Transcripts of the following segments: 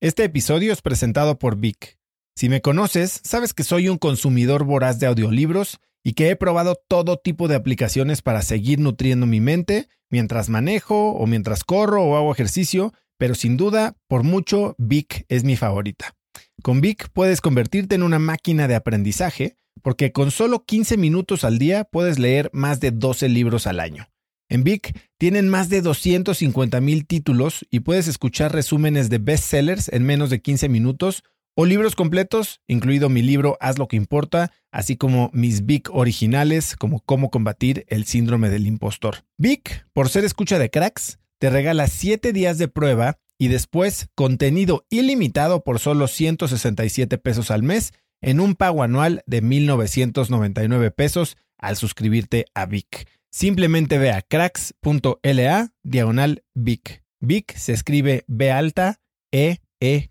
Este episodio es presentado por Vic. Si me conoces, sabes que soy un consumidor voraz de audiolibros y que he probado todo tipo de aplicaciones para seguir nutriendo mi mente mientras manejo o mientras corro o hago ejercicio, pero sin duda, por mucho, Vic es mi favorita. Con Vic puedes convertirte en una máquina de aprendizaje porque con solo 15 minutos al día puedes leer más de 12 libros al año. En Vic tienen más de 250,000 títulos y puedes escuchar resúmenes de bestsellers en menos de 15 minutos o libros completos, incluido mi libro Haz lo que importa, así como mis Vic originales como Cómo combatir el síndrome del impostor. Vic, por ser escucha de Cracks, te regala 7 días de prueba y después contenido ilimitado por solo $167 al mes en un pago anual de $1,999 al suscribirte a Vic. Simplemente ve a cracks.la/Vic. Vic se escribe B alta E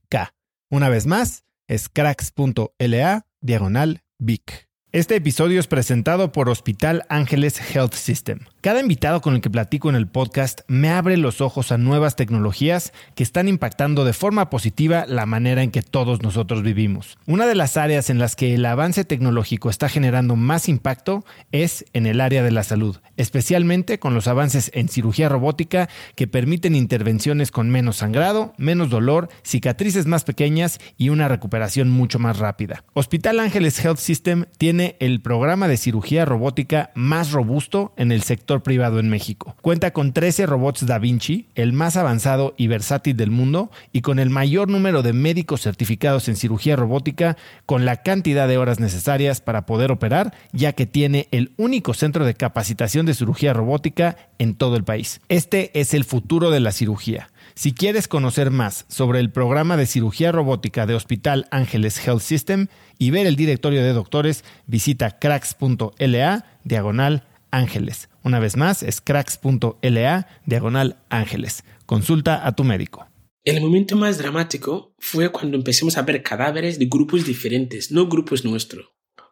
K. Una vez más, es cracks.la/Vic. Este episodio es presentado por Hospital Ángeles Health System. Cada invitado con el que platico en el podcast me abre los ojos a nuevas tecnologías que están impactando de forma positiva la manera en que todos nosotros vivimos. Una de las áreas en las que el avance tecnológico está generando más impacto es en el área de la salud, especialmente con los avances en cirugía robótica que permiten intervenciones con menos sangrado, menos dolor, cicatrices más pequeñas y una recuperación mucho más rápida. Hospital Ángeles Health System tiene el programa de cirugía robótica más robusto en el sector privado en México. Cuenta con 13 robots Da Vinci, el más avanzado y versátil del mundo, y con el mayor número de médicos certificados en cirugía robótica, con la cantidad de horas necesarias para poder operar, ya que tiene el único centro de capacitación de cirugía robótica en todo el país. Este es el futuro de la cirugía. Si quieres conocer más sobre el programa de cirugía robótica de Hospital Ángeles Health System y ver el directorio de doctores, visita cracks.la/Ángeles. Una vez más, es cracks.la/Ángeles. Consulta a tu médico. El momento más dramático fue cuando empezamos a ver cadáveres de grupos diferentes, no grupos nuestros.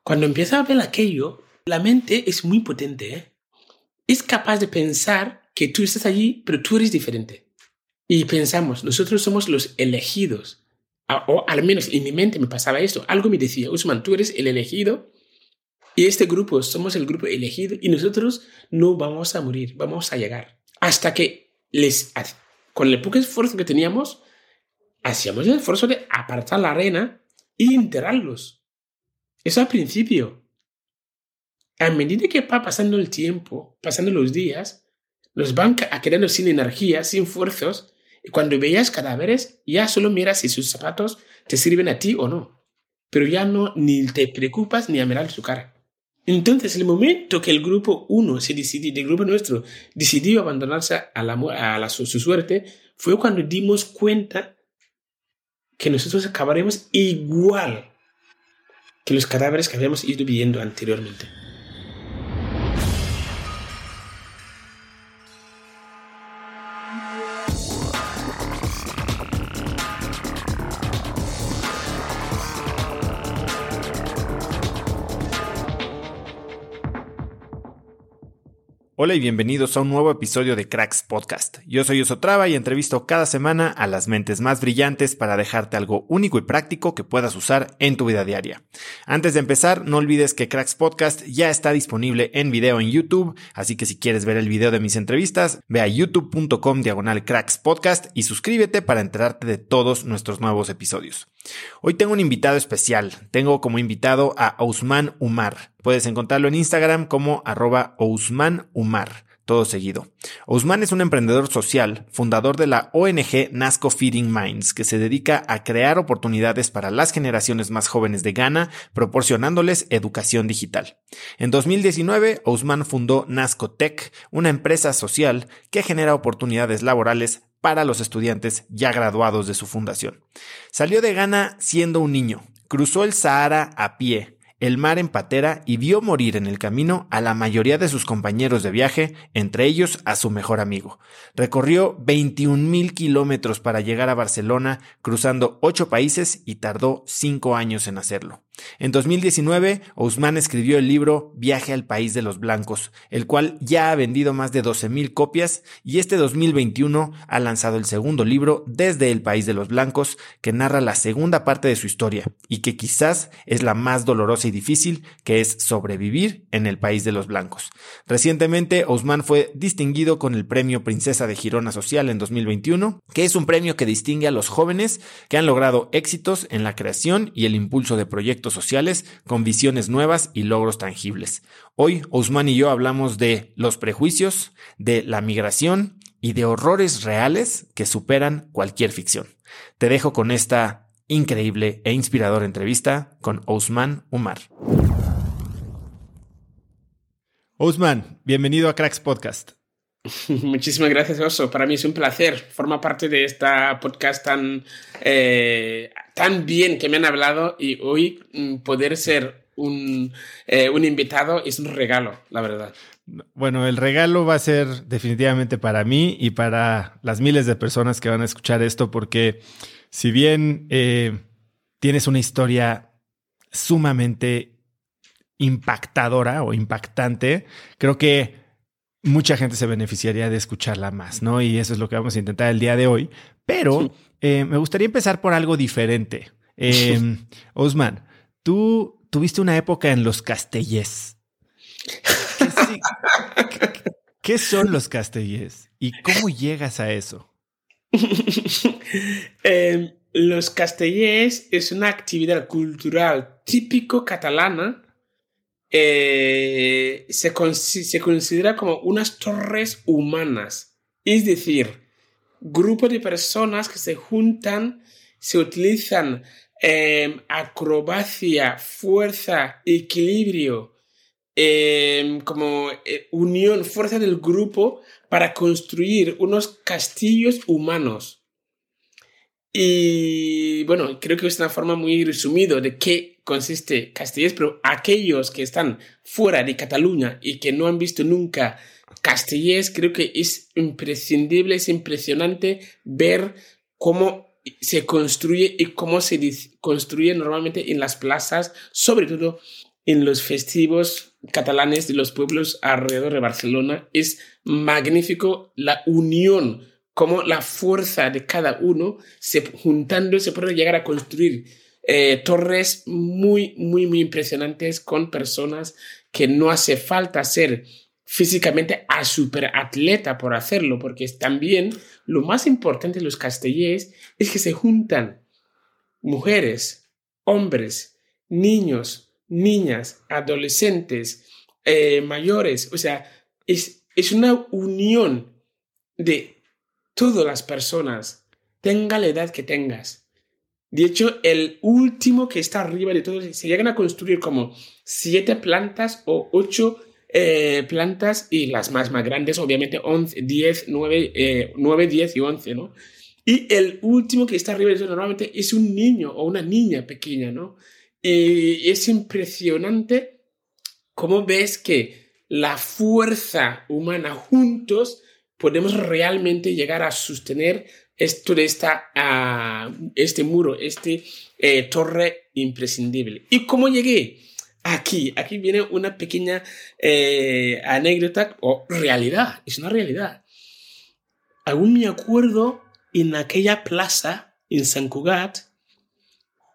Cuando empiezas a ver aquello, la mente es muy potente, ¿eh? Es capaz de pensar que tú estás allí, pero tú eres diferente. Y pensamos, nosotros somos los elegidos. O al menos en mi mente me pasaba esto. Algo me decía, Ousmane, tú eres el elegido. Y este grupo, somos el grupo elegido. Y nosotros no vamos a morir, vamos a llegar. Hasta que con el poco esfuerzo que teníamos, hacíamos el esfuerzo de apartar la arena y enterrarlos. Eso al principio. A medida que va pasando el tiempo, pasando los días, los van a quedando sin energía, sin fuerzas. Y cuando veías cadáveres, ya solo miras si sus zapatos te sirven a ti o no. Pero ya no, ni te preocupas ni a mirar su cara. Entonces, el momento que el grupo 1 se decidió, el grupo nuestro, decidió abandonarse a su suerte, fue cuando dimos cuenta que nosotros acabaremos igual que los cadáveres que habíamos ido viendo anteriormente. Hola y bienvenidos a un nuevo episodio de Cracks Podcast. Yo soy Oso Trava y entrevisto cada semana a las mentes más brillantes para dejarte algo único y práctico que puedas usar en tu vida diaria. Antes de empezar, no olvides que Cracks Podcast ya está disponible en video en YouTube, así que si quieres ver el video de mis entrevistas, ve a youtube.com/Cracks Podcast y suscríbete para enterarte de todos nuestros nuevos episodios. Hoy tengo un invitado especial. Tengo como invitado a Ousmane Umar. Puedes encontrarlo en Instagram como @OusmaneUmar, todo seguido. Ousmane es un emprendedor social, fundador de la ONG Nasco Feeding Minds, que se dedica a crear oportunidades para las generaciones más jóvenes de Ghana, proporcionándoles educación digital. En 2019, Ousmane fundó NascoTech, una empresa social que genera oportunidades laborales para los estudiantes ya graduados de su fundación. Salió de Ghana siendo un niño, cruzó el Sahara a pie, el mar en patera y vio morir en el camino a la mayoría de sus compañeros de viaje, entre ellos a su mejor amigo. Recorrió 21,000 kilómetros para llegar a Barcelona, cruzando 8 países y tardó 5 años en hacerlo. En 2019, Ousmane escribió el libro Viaje al País de los Blancos, el cual ya ha vendido más de 12,000 copias, y este 2021 ha lanzado el segundo libro Desde el País de los Blancos, que narra la segunda parte de su historia y que quizás es la más dolorosa y difícil, que es sobrevivir en el País de los Blancos. Recientemente, Ousmane fue distinguido con el premio Princesa de Girona Social en 2021, que es un premio que distingue a los jóvenes que han logrado éxitos en la creación y el impulso de proyectos sociales con visiones nuevas y logros tangibles. Hoy, Ousmane y yo hablamos de los prejuicios, de la migración y de horrores reales que superan cualquier ficción. Te dejo con esta increíble e inspiradora entrevista con Ousmane Umar. Ousmane, bienvenido a Cracks Podcast. Muchísimas gracias, Oso. Para mí es un placer. Forma parte de esta podcast tan bien que me han hablado, y hoy poder ser un invitado es un regalo, la verdad. Bueno, el regalo va a ser definitivamente para mí y para las miles de personas que van a escuchar esto, porque si bien tienes una historia sumamente impactadora o impactante, creo que mucha gente se beneficiaría de escucharla más, ¿no? Y eso es lo que vamos a intentar el día de hoy. Pero me gustaría empezar por algo diferente. Ousmane, tú tuviste una época en los Castellers. ¿Qué son los Castellers y cómo llegas a eso? Los Castellers es una actividad cultural típico catalana. Se considera como unas torres humanas, es decir, grupo de personas que se juntan, se utilizan acrobacia, fuerza, equilibrio, unión, fuerza del grupo para construir unos castillos humanos. Y bueno, creo que es una forma muy resumida de qué consiste Castellers, pero aquellos que están fuera de Cataluña y que no han visto nunca Castellers, creo que es imprescindible, es impresionante ver cómo se construye y cómo se construye normalmente en las plazas, sobre todo en los festivos catalanes de los pueblos alrededor de Barcelona. Es magnífico la unión, cómo la fuerza de cada uno juntando se puede llegar a construir torres muy, muy, muy impresionantes con personas que no hace falta ser físicamente a superatleta por hacerlo, porque también lo más importante de los Castellers es que se juntan mujeres, hombres, niños, niñas, adolescentes, mayores. O sea, es una unión de todas las personas, tenga la edad que tengas. De hecho, el último que está arriba de todos, se llegan a construir como 7 plantas o 8 plantas, y las más grandes, obviamente, 11, 10, 9, 9, 10 y 11, ¿no? Y el último que está arriba de todos normalmente es un niño o una niña pequeña, ¿no? Y es impresionante cómo ves que la fuerza humana juntos podemos realmente llegar a sostener esto de este muro, torre imprescindible. ¿Y cómo llegué? Aquí viene una pequeña anécdota o realidad. Es una realidad. Aún me acuerdo en aquella plaza en Sant Cugat,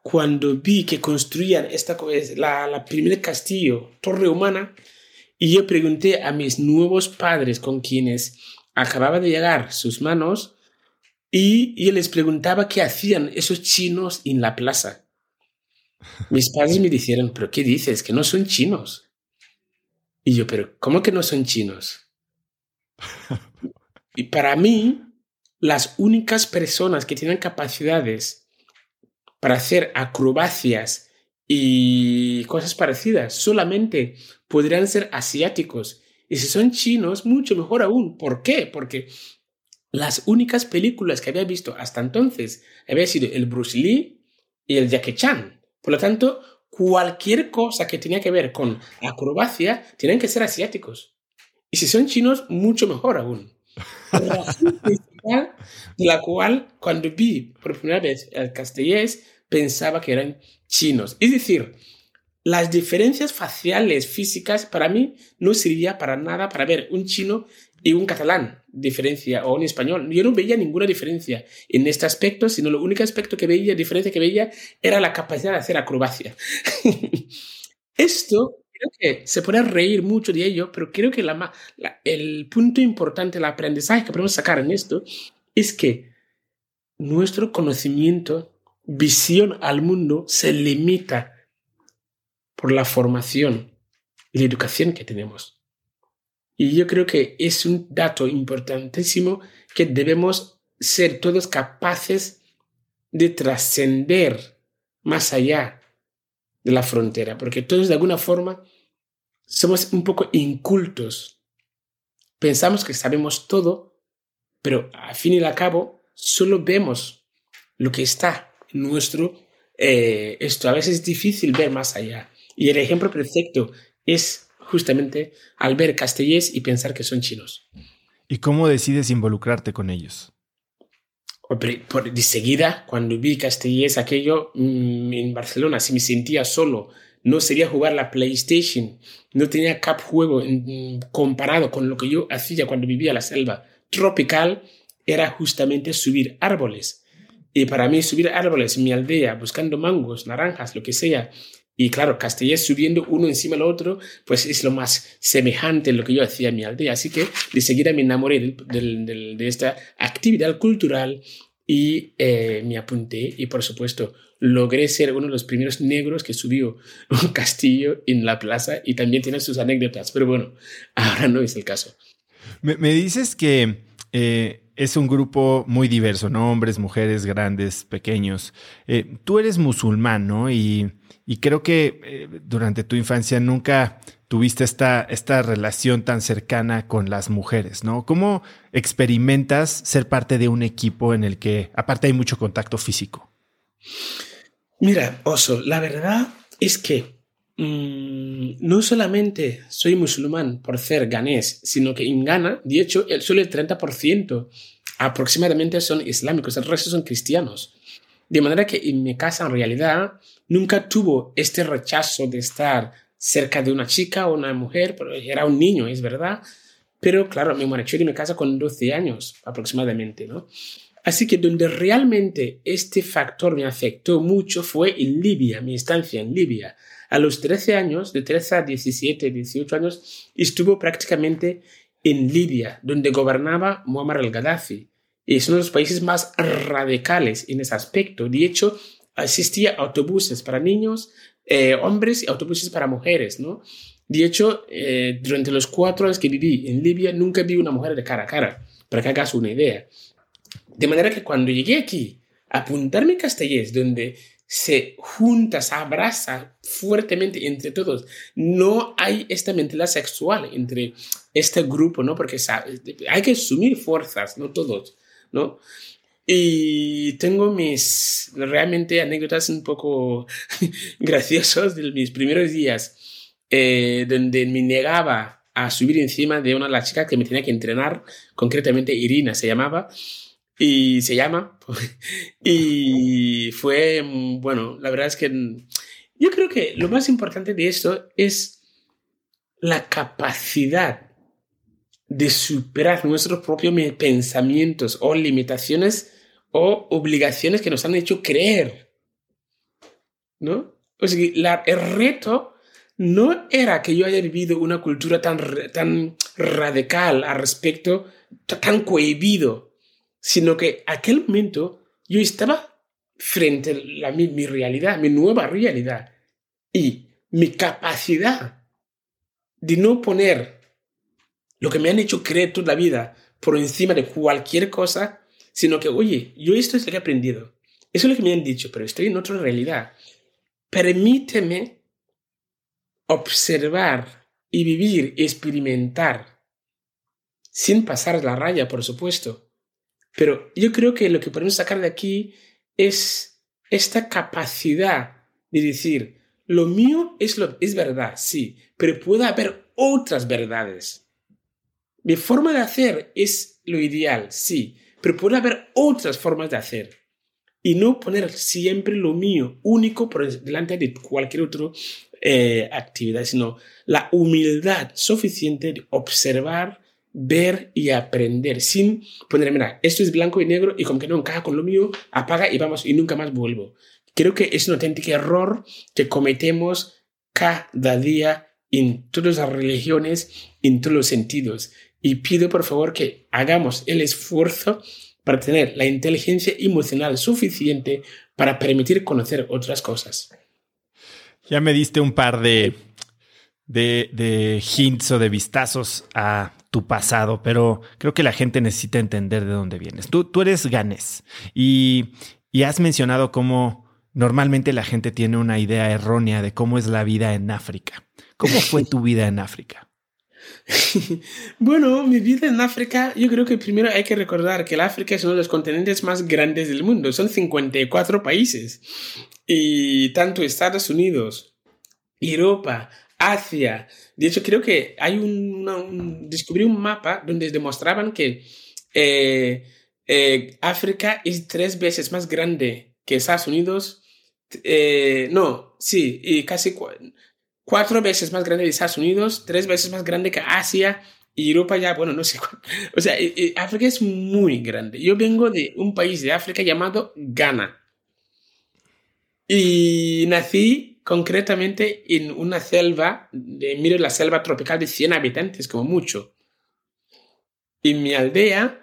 cuando vi que construían la primer castillo, torre humana, y yo pregunté a mis nuevos padres con quienes acababa de llegar sus manos, y yo les preguntaba qué hacían esos chinos en la plaza. Mis padres me dijeron, ¿pero qué dices? Que no son chinos. Y yo, ¿pero cómo que no son chinos? Y para mí, las únicas personas que tienen capacidades para hacer acrobacias y cosas parecidas solamente podrían ser asiáticos. Y si son chinos, mucho mejor aún. ¿Por qué? Porque las únicas películas que había visto hasta entonces había sido el Bruce Lee y el Jackie Chan. Por lo tanto, cualquier cosa que tenía que ver con acrobacia tenían que ser asiáticos. Y si son chinos, mucho mejor aún. La razón principal de la cual, cuando vi por primera vez el Castellers, pensaba que eran chinos. Es decir, las diferencias faciales, físicas, para mí no servía para nada para ver un chino y un catalán, diferencia, o un español. Yo no veía ninguna diferencia en este aspecto, sino lo único aspecto que veía, diferencia que veía, era la capacidad de hacer acrobacia. Esto, creo que se puede reír mucho de ello, pero creo que el punto importante del aprendizaje que podemos sacar en esto es que nuestro conocimiento, visión al mundo, se limita por la formación y la educación que tenemos. Y yo creo que es un dato importantísimo que debemos ser todos capaces de trascender más allá de la frontera, porque todos de alguna forma somos un poco incultos. Pensamos que sabemos todo, pero al fin y al cabo solo vemos lo que está en nuestro... esto a veces es difícil ver más allá. Y el ejemplo perfecto es... justamente al ver castellés y pensar que son chinos. ¿Y cómo decides involucrarte con ellos? De seguida, cuando vi castellés, aquello en Barcelona, si me sentía solo, no sería jugar la PlayStation, no tenía cap juego comparado con lo que yo hacía cuando vivía en la selva tropical, era justamente subir árboles. Y para mí subir árboles en mi aldea, buscando mangos, naranjas, lo que sea. Y claro, castellés subiendo uno encima del otro, pues es lo más semejante a lo que yo hacía en mi aldea. Así que de seguida me enamoré de esta actividad cultural y me apunté. Y por supuesto, logré ser uno de los primeros negros que subió un castillo en la plaza y también tiene sus anécdotas. Pero bueno, ahora no es el caso. Me dices que... es un grupo muy diverso, ¿no? Hombres, mujeres, grandes, pequeños. Tú eres musulmán, ¿no? Y creo que durante tu infancia nunca tuviste esta relación tan cercana con las mujeres, ¿no? ¿Cómo experimentas ser parte de un equipo en el que, aparte, hay mucho contacto físico? Mira, Oso, la verdad es que no solamente soy musulmán por ser ganés, sino que en Ghana, de hecho, solo el 30% aproximadamente son islámicos, el resto son cristianos. De manera que en mi casa, en realidad, nunca tuvo este rechazo de estar cerca de una chica o una mujer, pero era un niño, es verdad. Pero claro, me marché de mi casa con 12 años aproximadamente, ¿no? Así que donde realmente este factor me afectó mucho fue en Libia, mi estancia en Libia. A los 13 años, de 13 a 17, 18 años, estuvo prácticamente en Libia, donde gobernaba Muammar al-Gaddafi. Y es uno de los países más radicales en ese aspecto. De hecho, existía autobuses para niños, hombres y autobuses para mujeres, ¿no? De hecho, durante los 4 años que viví en Libia, nunca vi una mujer de cara a cara, para que hagas una idea. De manera que cuando llegué aquí, a apuntarme a castellés, donde... se junta, se abraza fuertemente entre todos. No hay esta mentalidad sexual entre este grupo, ¿no? Porque hay que sumir fuerzas, no todos, ¿no? Y tengo mis realmente anécdotas un poco graciosas de mis primeros días, donde me negaba a subir encima de una de las chicas que me tenía que entrenar, concretamente Irina se llamaba, y se llama, y fue, bueno, la verdad es que yo creo que lo más importante de esto es la capacidad de superar nuestros propios pensamientos o limitaciones o obligaciones que nos han hecho creer, ¿no? O sea, el reto no era que yo haya vivido una cultura tan radical al respecto, tan cohibido, sino que aquel momento yo estaba frente a mi realidad, mi nueva realidad, y mi capacidad de no poner lo que me han hecho creer toda la vida por encima de cualquier cosa, sino que, oye, yo esto es lo que he aprendido, eso es lo que me han dicho, pero estoy en otra realidad. Permíteme observar y vivir, experimentar, sin pasar la raya, por supuesto. Pero yo creo que lo que podemos sacar de aquí es esta capacidad de decir, lo mío es verdad, sí, pero puede haber otras verdades. Mi forma de hacer es lo ideal, sí, pero puede haber otras formas de hacer. y no poner siempre lo mío único por delante de cualquier otro actividad, sino la humildad suficiente de observar, ver y aprender sin poner, mira, esto es blanco y negro y como que no encaja con lo mío, apaga y vamos y nunca más vuelvo. Creo que es un auténtico error que cometemos cada día en todas las religiones, en todos los sentidos. Y pido por favor que hagamos el esfuerzo para tener la inteligencia emocional suficiente para permitir conocer otras cosas. Ya me diste un par de hints o de vistazos a tu pasado, pero creo que la gente necesita entender de dónde vienes. Tú eres ganés y has mencionado cómo normalmente la gente tiene una idea errónea de cómo es la vida en África. ¿Cómo fue tu vida en África? Bueno, mi vida en África, yo creo que primero hay que recordar que el África es uno de los continentes más grandes del mundo. Son 54 países. Y tanto Estados Unidos, Europa, Asia. De hecho, creo que hay descubrí un mapa donde demostraban que África es 3 veces más grande que Estados Unidos. Y casi 4 veces más grande que Estados Unidos, 3 veces más grande que Asia y Europa ya, bueno, no sé. O sea, África es muy grande. Yo vengo de un país de África llamado Ghana. Y nací concretamente en una selva, la selva tropical de 100 habitantes, como mucho. En mi aldea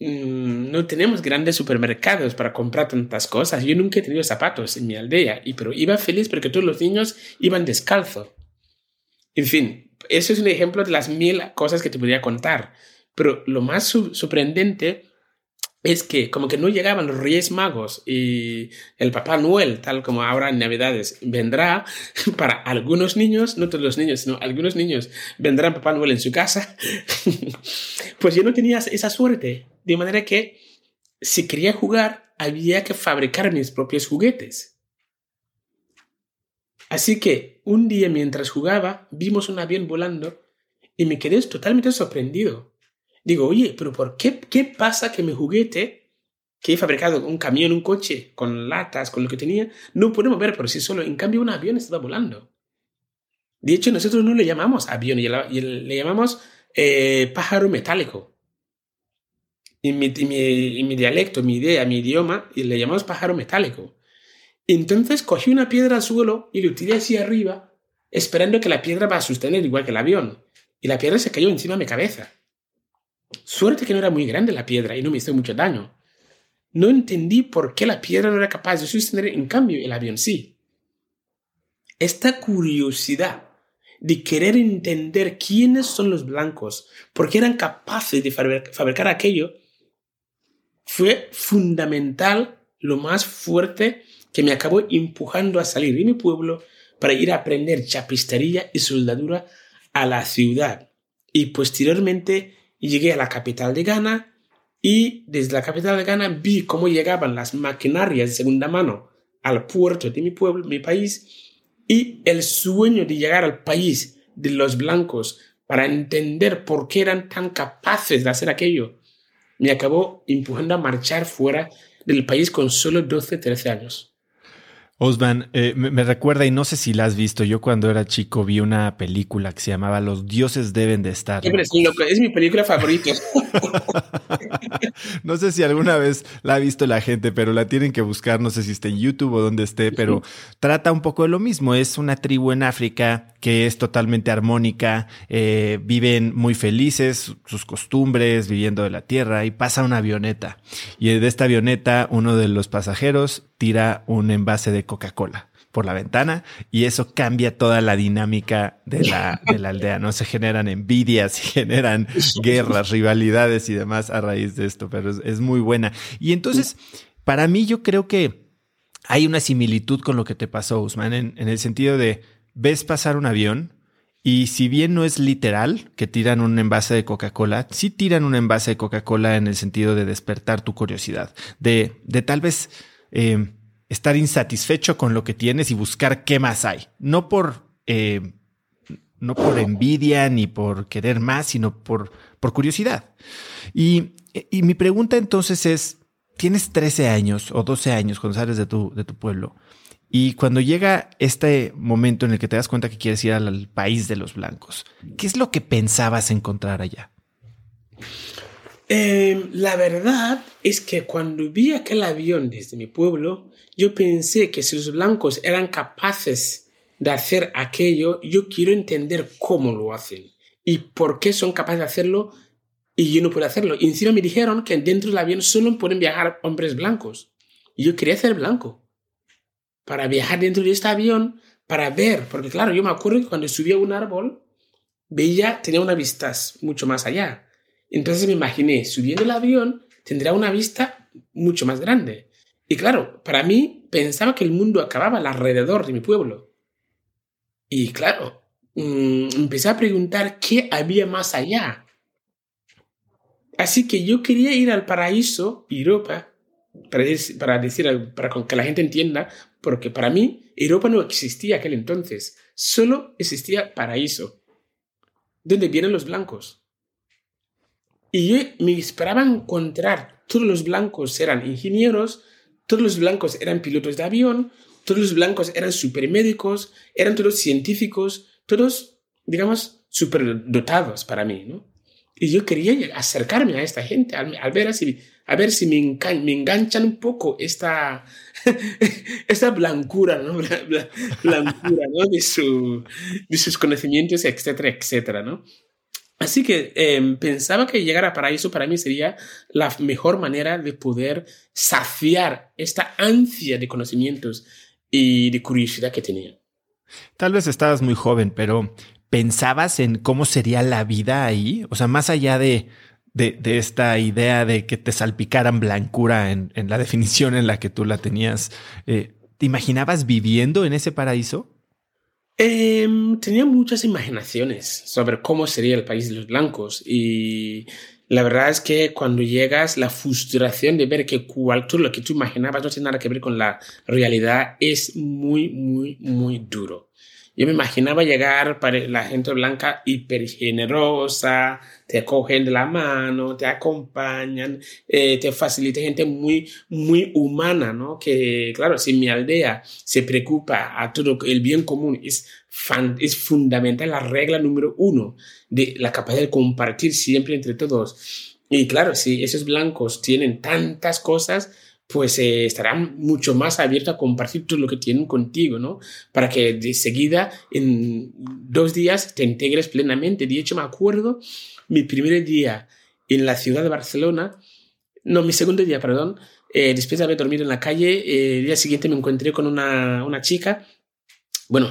no tenemos grandes supermercados para comprar tantas cosas. Yo nunca he tenido zapatos en mi aldea, pero iba feliz porque todos los niños iban descalzo. En fin, eso es un ejemplo de las 1000 cosas que te podría contar. Pero lo más sorprendente es que como que no llegaban los Reyes Magos y el Papá Noel, tal como ahora en Navidades, vendrá para algunos niños, no todos los niños, sino algunos niños vendrán Papá Noel en su casa. Pues yo no tenía esa suerte, de manera que si quería jugar había que fabricar mis propios juguetes. Así que un día mientras jugaba vimos un avión volando y me quedé totalmente sorprendido. Digo, oye, pero ¿por qué pasa que mi juguete, que he fabricado un camión, un coche, con latas, con lo que tenía, no puede mover por sí solo? En cambio, un avión estaba volando. De hecho, nosotros no le llamamos avión, le llamamos pájaro metálico. En mi dialecto, mi idea, mi idioma, le llamamos pájaro metálico. Entonces cogí una piedra al suelo y lo tiré hacia arriba, esperando que la piedra va a sostener igual que el avión. Y la piedra se cayó encima de mi cabeza. Suerte que no era muy grande la piedra y no me hizo mucho daño. No entendí por qué la piedra no era capaz de sostener, en cambio el avión sí. Esta curiosidad de querer entender quiénes son los blancos, por qué eran capaces de fabricar aquello, fue fundamental, lo más fuerte que me acabó empujando a salir de mi pueblo para ir a aprender chapistería y soldadura a la ciudad. Y posteriormente llegué a la capital de Ghana y desde la capital de Ghana vi cómo llegaban las maquinarias de segunda mano al puerto de mi pueblo, mi país, y el sueño de llegar al país de los blancos para entender por qué eran tan capaces de hacer aquello me acabó empujando a marchar fuera del país con solo 12, 13 años. Ousmane, me recuerda, y no sé si la has visto, yo cuando era chico vi una película que se llamaba Los dioses deben de estar. Es mi película favorita. No sé si alguna vez la ha visto la gente, pero la tienen que buscar, no sé si está en YouTube o donde esté, pero trata un poco de lo mismo. Es una tribu en África que es totalmente armónica, viven muy felices, sus costumbres, viviendo de la tierra, y pasa una avioneta. Y de esta avioneta, uno de los pasajeros tira un envase de Coca-Cola por la ventana y eso cambia toda la dinámica de la aldea, ¿no? Se generan envidias, se generan guerras, rivalidades y demás a raíz de esto, pero es muy buena. Y entonces, para mí yo creo que hay una similitud con lo que te pasó, Ousmane, en el sentido de ves pasar un avión y si bien no es literal que tiran un envase de Coca-Cola, sí tiran un envase de Coca-Cola en el sentido de despertar tu curiosidad, de tal vez estar insatisfecho con lo que tienes y buscar qué más hay. No por envidia ni por querer más, sino por curiosidad. Y mi pregunta entonces es, tienes 13 años o 12 años cuando sales de tu pueblo, y cuando llega este momento en el que te das cuenta que quieres ir al país de los blancos, ¿qué es lo que pensabas encontrar allá? La verdad es que cuando vi aquel avión desde mi pueblo, yo pensé que si los blancos eran capaces de hacer aquello, yo quiero entender cómo lo hacen y por qué son capaces de hacerlo y yo no puedo hacerlo. Y encima me dijeron que dentro del avión solo pueden viajar hombres blancos. Y yo quería ser blanco para viajar dentro de este avión, para ver, porque claro, yo me acuerdo que cuando subía a un árbol, veía, tenía una vista mucho más allá. Entonces me imaginé, subiendo el avión, tendría una vista mucho más grande. Y claro, para mí, pensaba que el mundo acababa alrededor de mi pueblo. Y claro, empecé a preguntar qué había más allá. Así que yo quería ir al paraíso, Europa, para que la gente entienda, porque para mí, Europa no existía aquel entonces. Solo existía paraíso, donde vienen los blancos. Y yo me esperaba encontrar, todos los blancos eran ingenieros, todos los blancos eran pilotos de avión, todos los blancos eran supermédicos, eran todos científicos, todos, digamos, superdotados para mí, ¿no? Y yo quería acercarme a esta gente, a ver si me enganchan un poco esta blancura, ¿no? Blancura, ¿no? De sus conocimientos, etcétera, etcétera, ¿no? Así que pensaba que llegar a paraíso para mí sería la mejor manera de poder saciar esta ansia de conocimientos y de curiosidad que tenía. Tal vez estabas muy joven, pero ¿pensabas en cómo sería la vida ahí? O sea, más allá de esta idea de que te salpicaran blancura en la definición en la que tú la tenías, ¿te imaginabas viviendo en ese paraíso? Tenía muchas imaginaciones sobre cómo sería el país de los blancos y la verdad es que cuando llegas la frustración de ver que todo lo que tú imaginabas no tiene nada que ver con la realidad es muy, muy, muy duro. Yo me imaginaba llegar para la gente blanca hiper generosa, te cogen de la mano, te acompañan, te facilita, gente muy, muy humana, ¿no? Que, claro, si mi aldea se preocupa a todo el bien común, es fundamental la regla número 1 de la capacidad de compartir siempre entre todos. Y claro, si esos blancos tienen tantas cosas, pues estarán mucho más abiertos a compartir todo lo que tienen contigo, ¿no? Para que de seguida, en 2 días, te integres plenamente. De hecho, me acuerdo, mi primer día en la ciudad de Barcelona, mi segundo día, perdón, después de haber dormido en la calle, el día siguiente me encontré con una chica, bueno,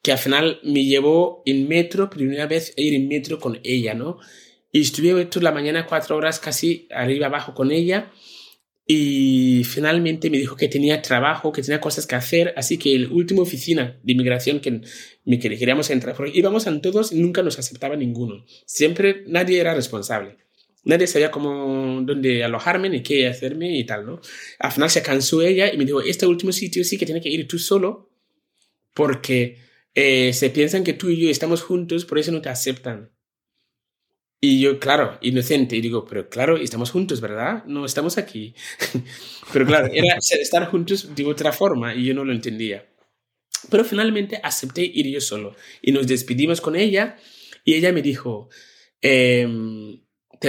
que al final me llevó en metro, primera vez ir en metro con ella, ¿no? Y estuve toda la mañana 4 horas casi arriba abajo con ella, y finalmente me dijo que tenía trabajo, que tenía cosas que hacer, así que la última oficina de inmigración que queríamos entrar, porque íbamos a todos y nunca nos aceptaba ninguno. Siempre nadie era responsable. Nadie sabía dónde alojarme ni qué hacerme y tal, ¿no? Al final se cansó ella y me dijo, este último sitio sí que tienes que ir tú solo porque se piensan que tú y yo estamos juntos, por eso no te aceptan. Y yo, claro, inocente, y digo, pero claro, estamos juntos, ¿verdad? No, estamos aquí. Pero claro, era estar juntos de otra forma y yo no lo entendía. Pero finalmente acepté ir yo solo. Y nos despedimos con ella y ella me dijo, te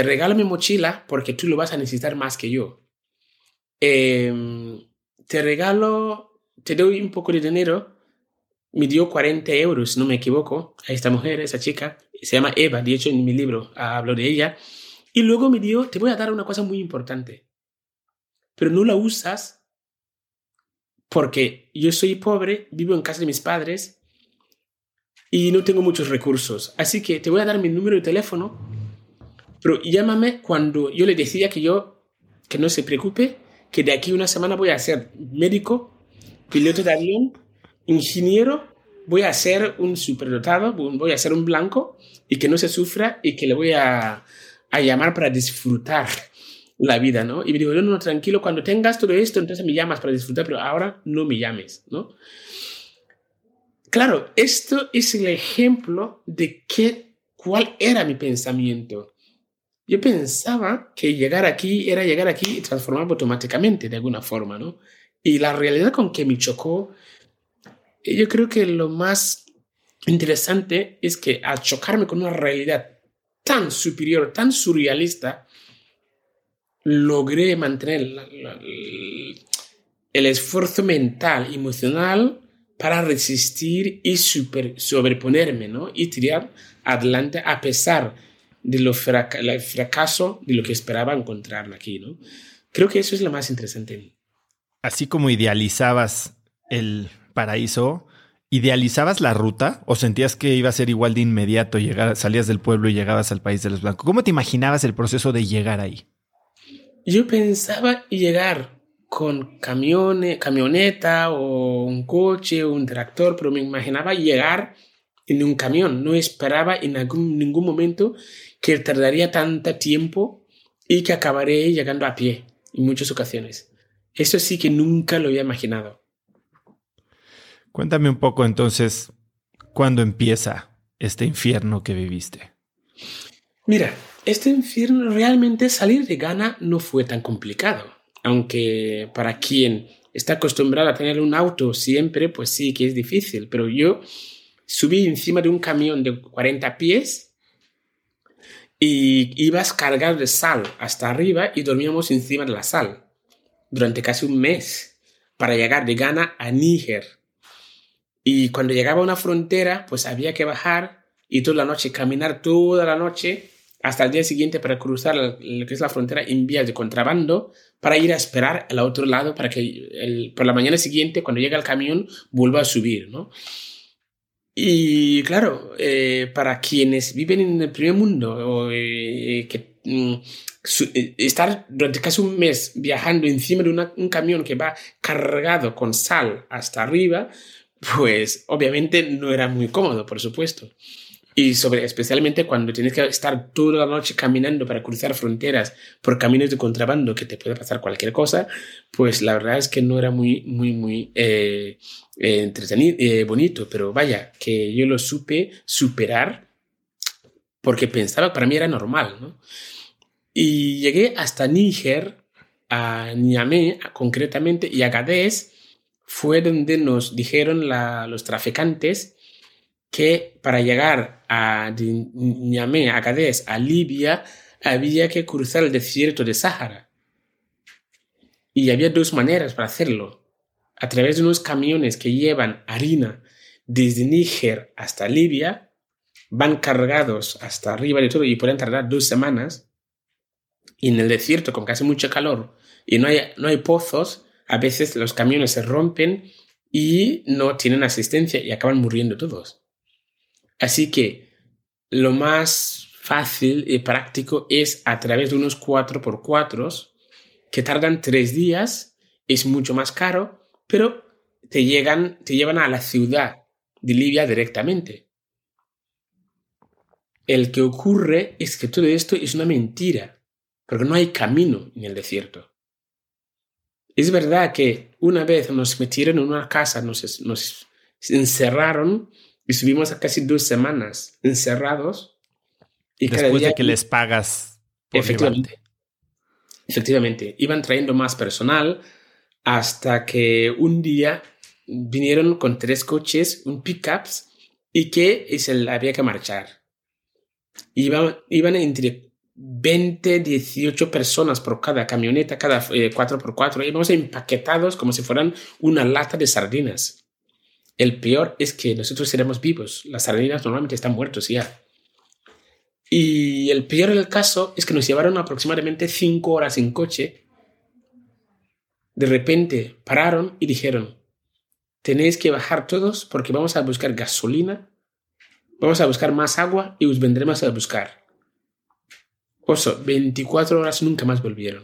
regalo mi mochila porque tú lo vas a necesitar más que yo. Te doy un poco de dinero. Me dio 40 euros, si no me equivoco, a esta mujer, a esa chica. Se llama Eva, de hecho en mi libro hablo de ella. Y luego me dijo, te voy a dar una cosa muy importante. Pero no la usas porque yo soy pobre, vivo en casa de mis padres y no tengo muchos recursos. Así que te voy a dar mi número de teléfono, pero llámame cuando yo le decía que no se preocupe, que de aquí a una semana voy a ser médico, piloto de avión, ingeniero, voy a ser un superdotado, voy a ser un blanco y que no se sufra y que le voy a llamar para disfrutar la vida, ¿no? Y me digo, no, tranquilo, cuando tengas todo esto, entonces me llamas para disfrutar, pero ahora no me llames, ¿no? Claro, esto es el ejemplo de cuál era mi pensamiento. Yo pensaba que llegar aquí era llegar aquí y transformarme automáticamente de alguna forma, ¿no? Y la realidad con que me chocó, yo creo que lo más interesante es que al chocarme con una realidad tan superior, tan surrealista, logré mantener el esfuerzo mental, emocional para resistir y sobreponerme, ¿no? Y tirar adelante a pesar del fracaso de lo que esperaba encontrar aquí, ¿no? Creo que eso es lo más interesante. Así como idealizabas el paraíso, ¿idealizabas la ruta o sentías que iba a ser igual de inmediato? Salías del pueblo y llegabas al país de los blancos. ¿Cómo te imaginabas el proceso de llegar ahí? Yo pensaba llegar con camioneta o un coche o un tractor, pero me imaginaba llegar en un camión. No esperaba en ningún momento que tardaría tanto tiempo y que acabaré llegando a pie en muchas ocasiones. Eso sí que nunca lo había imaginado. Cuéntame un poco entonces, ¿cuándo empieza este infierno que viviste? Mira, este infierno realmente salir de Ghana no fue tan complicado. Aunque para quien está acostumbrado a tener un auto siempre, pues sí que es difícil. Pero yo subí encima de un camión de 40 pies y ibas cargado de sal hasta arriba y dormíamos encima de la sal durante casi un mes para llegar de Ghana a Níger. Y cuando llegaba a una frontera, pues había que bajar y caminar toda la noche hasta el día siguiente para cruzar lo que es la frontera en vías de contrabando para ir a esperar al otro lado para que por la mañana siguiente, cuando llega el camión, vuelva a subir, ¿no? Y claro, para quienes viven en el primer mundo, estar durante casi un mes viajando encima de un camión que va cargado con sal hasta arriba, pues obviamente no era muy cómodo, por supuesto. Y especialmente cuando tienes que estar toda la noche caminando para cruzar fronteras por caminos de contrabando que te puede pasar cualquier cosa, pues la verdad es que no era muy entretenido, bonito. Pero vaya, que yo lo supe superar porque pensaba que para mí era normal, ¿no? Y llegué hasta Níger, a Niamey concretamente, y Agadez fue donde nos dijeron los traficantes que para llegar de Niamey a Agadez, a Libia, había que cruzar el desierto de Sahara. Y había dos maneras para hacerlo. A través de unos camiones que llevan harina desde Níger hasta Libia, van cargados hasta arriba de todo y pueden tardar 2 semanas. Y en el desierto, como que hace mucho calor y no hay pozos, a veces los camiones se rompen y no tienen asistencia y acaban muriendo todos. Así que lo más fácil y práctico es a través de unos 4x4 que tardan 3 días, es mucho más caro, pero te llevan a la ciudad de Libia directamente. El que ocurre es que todo esto es una mentira, porque no hay camino en el desierto. Es verdad que una vez nos metieron en una casa, nos encerraron y estuvimos casi 2 semanas encerrados. Y después cada día de que les pagas. Efectivamente. Iban trayendo más personal hasta que un día vinieron con 3 coches, un pickups, y que se había que marchar. Iban entre 20, 18 personas por cada camioneta, cada 4x4. Íbamos empaquetados como si fueran una lata de sardinas. El peor es que nosotros éramos vivos. Las sardinas normalmente están muertos ya. Y el peor del caso es que nos llevaron aproximadamente 5 horas en coche. De repente pararon y dijeron: tenéis que bajar todos porque vamos a buscar gasolina, vamos a buscar más agua y os vendremos a buscar. Oso, 24 horas nunca más volvieron.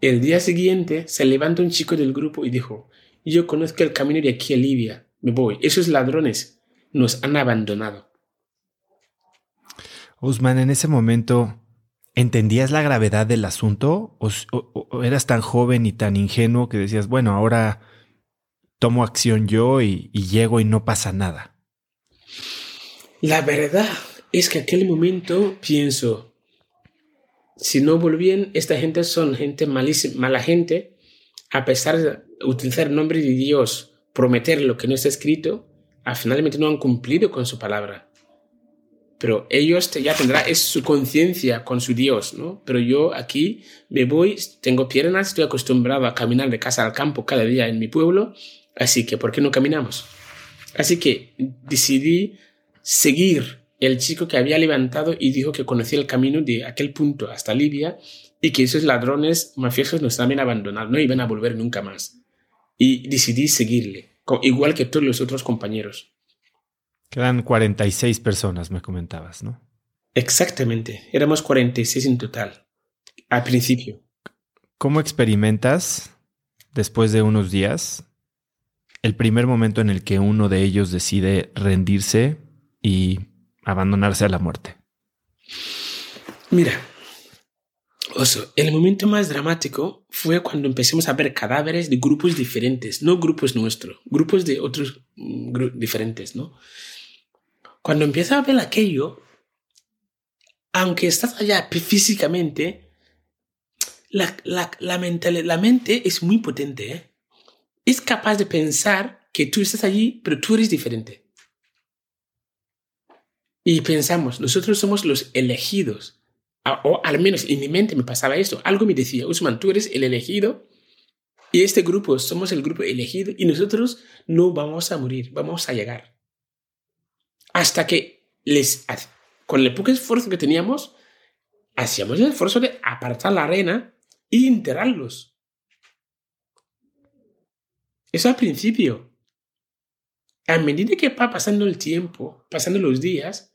El día siguiente se levanta un chico del grupo y dijo: yo conozco el camino de aquí a Libia, me voy. Esos ladrones nos han abandonado. Ousmane, en ese momento, ¿entendías la gravedad del asunto? ¿O eras tan joven y tan ingenuo que decías, bueno, ahora tomo acción yo y llego y no pasa nada? La verdad es que aquel momento pienso, si no volvían, esta gente son gente malísima, mala gente, a pesar de utilizar el nombre de Dios, prometer lo que no está escrito, finalmente no han cumplido con su palabra. Pero ellos ya tendrán su conciencia con su Dios, ¿no? Pero yo aquí me voy, tengo piernas, estoy acostumbrado a caminar de casa al campo cada día en mi pueblo, así que ¿por qué no caminamos? Así que decidí seguir el chico que había levantado y dijo que conocía el camino de aquel punto hasta Libia y que esos ladrones mafiosos nos habían abandonado, no iban a volver nunca más. Y decidí seguirle, igual que todos los otros compañeros. Quedan 46 personas, me comentabas, ¿no? Exactamente. Éramos 46 en total, al principio. ¿Cómo experimentas, después de unos días, el primer momento en el que uno de ellos decide rendirse y abandonarse a la muerte? Mira, Oso, el momento más dramático fue cuando empezamos a ver cadáveres de grupos diferentes, no grupos nuestros, grupos de otros diferentes, ¿no? Cuando empiezas a ver aquello, aunque estás allá físicamente, la mente es muy potente, ¿eh? Es capaz de pensar que tú estás allí, pero tú eres diferente. Y pensamos, nosotros somos los elegidos. O al menos en mi mente me pasaba esto. Algo me decía, Ousmane, tú eres el elegido y este grupo, somos el grupo elegido y nosotros no vamos a morir, vamos a llegar. Hasta que con el poco esfuerzo que teníamos, hacíamos el esfuerzo de apartar la arena y enterrarlos. Eso al principio. A medida que va pasando el tiempo, pasando los días,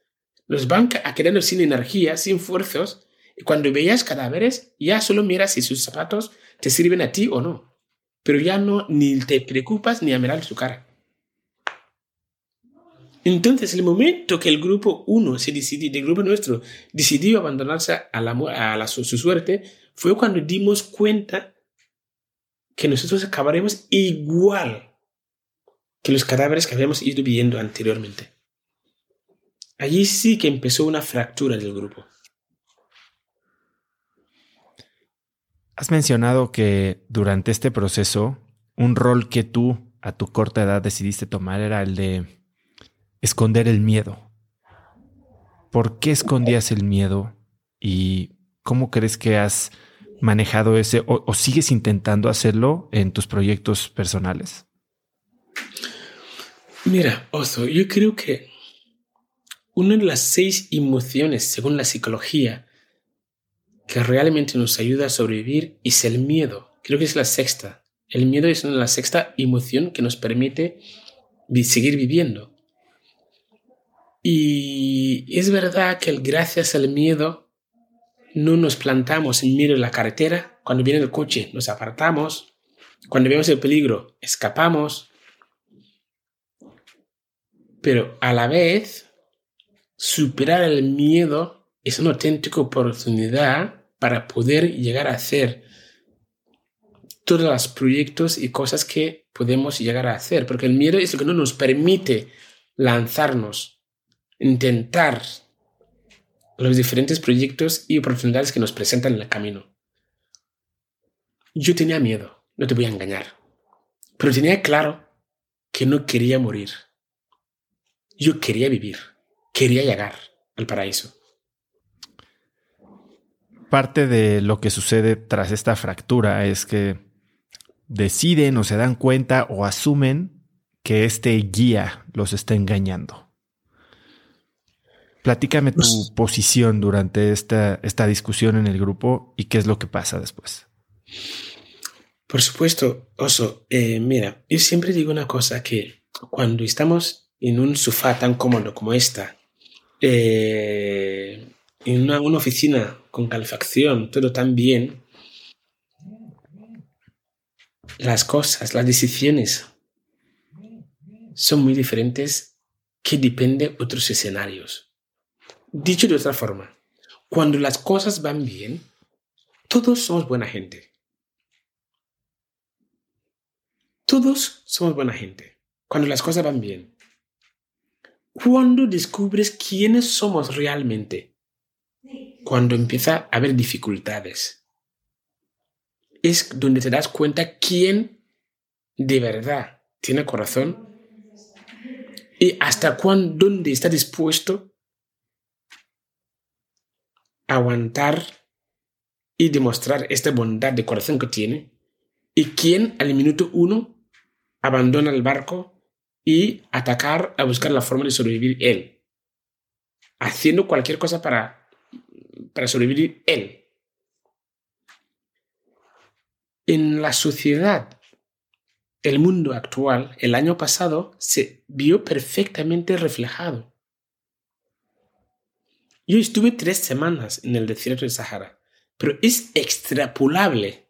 los van quedando sin energía, sin fuerzas, y cuando veías cadáveres, ya solo miras si sus zapatos te sirven a ti o no. Pero ya no, ni te preocupas ni a mirar su cara. Entonces, el momento que el grupo nuestro, decidió abandonarse a su suerte, fue cuando dimos cuenta que nosotros acabaremos igual que los cadáveres que habíamos ido viendo anteriormente. Allí sí que empezó una fractura del grupo. Has mencionado que durante este proceso, un rol que tú a tu corta edad decidiste tomar era el de esconder el miedo. ¿Por qué escondías el miedo y cómo crees que has manejado ese o sigues intentando hacerlo en tus proyectos personales? Mira, Oso, yo creo que una de las 6 emociones, según la psicología, que realmente nos ayuda a sobrevivir es el miedo. Creo que es la 6ª. El miedo es la 6ª emoción que nos permite seguir viviendo. Y es verdad que gracias al miedo no nos plantamos en medio de la carretera. Cuando viene el coche nos apartamos. Cuando vemos el peligro escapamos. Pero a la vez, superar el miedo es una auténtica oportunidad para poder llegar a hacer todos los proyectos y cosas que podemos llegar a hacer. Porque el miedo es lo que no nos permite lanzarnos, intentar los diferentes proyectos y oportunidades que nos presentan en el camino. Yo tenía miedo, no te voy a engañar. Pero tenía claro que no quería morir. Yo quería vivir, quería llegar al paraíso. Parte de lo que sucede tras esta fractura es que deciden o se dan cuenta o asumen que este guía los está engañando. Platícame tu posición durante esta discusión en el grupo y qué es lo que pasa después. Por supuesto, Oso. Mira, yo siempre digo una cosa, que cuando estamos en un sofá tan cómodo como esta, en una oficina con calefacción, todo tan bien, las cosas, las decisiones son muy diferentes que dependen de otros escenarios. Dicho de otra forma, cuando las cosas van bien, todos somos buena gente. Todos somos buena gente cuando las cosas van bien. cuando descubres quiénes somos realmente, cuando empieza a haber dificultades, es donde te das cuenta quién de verdad tiene corazón y hasta cuándo, dónde está dispuesto a aguantar y demostrar esta bondad de corazón que tiene, y quién al minuto uno abandona el barco y atacar a buscar la forma de sobrevivir él, haciendo cualquier cosa para sobrevivir él. En la sociedad, el mundo actual, el año pasado, se vio perfectamente reflejado. Yo estuve 3 semanas en el desierto del Sahara, pero es extrapolable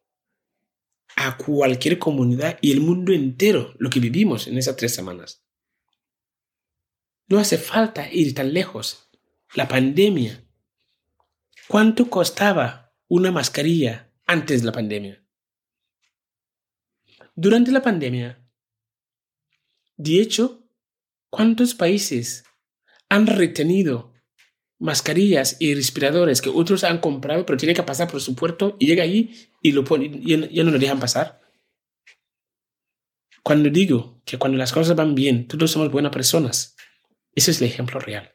a cualquier comunidad y el mundo entero lo que vivimos en esas 3 semanas. No hace falta ir tan lejos. La pandemia. ¿Cuánto costaba una mascarilla antes de la pandemia? Durante la pandemia, de hecho, ¿cuántos países han retenido mascarillas y respiradores que otros han comprado pero tienen que pasar por su puerto y llega allí y lo ponen, ya no lo dejan pasar? Cuando digo que cuando las cosas van bien, todos somos buenas personas, ese es el ejemplo real.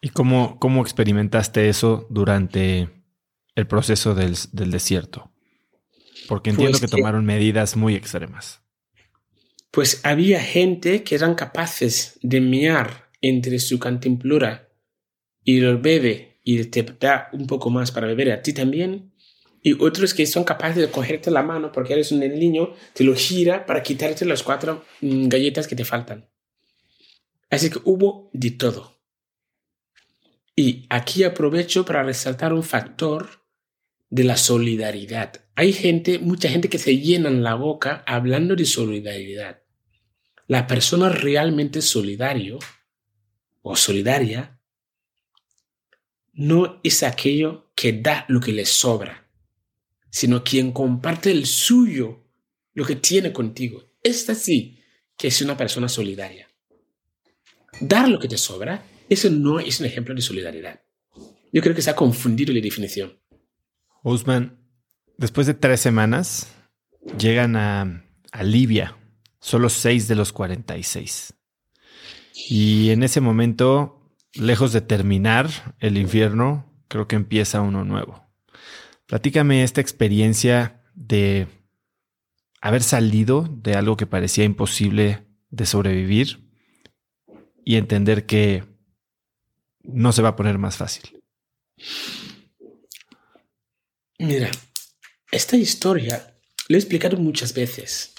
¿Y cómo experimentaste eso durante el proceso del desierto? Porque entiendo que tomaron medidas muy extremas. Pues había gente que eran capaces de mear entre su cantimplora y los bebe y te da un poco más para beber a ti también, y otros que son capaces de cogerte la mano porque eres un niño, te lo gira para quitarte las 4 galletas que te faltan. Así que hubo de todo. Y aquí aprovecho para resaltar un factor de la solidaridad. Hay gente, mucha gente que se llenan la boca hablando de solidaridad. La persona realmente solidario o solidaria no es aquello que da lo que le sobra, sino quien comparte el suyo, lo que tiene contigo. Esta sí que es una persona solidaria. Dar lo que te sobra, eso no es un ejemplo de solidaridad. Yo creo que se ha confundido la definición. Ousmane, después de 3 semanas, llegan a Libia, solo 6 de los 46. Y en ese momento, lejos de terminar el infierno, creo que empieza uno nuevo. Platícame esta experiencia de haber salido de algo que parecía imposible de sobrevivir y entender que no se va a poner más fácil. Mira, esta historia la he explicado muchas veces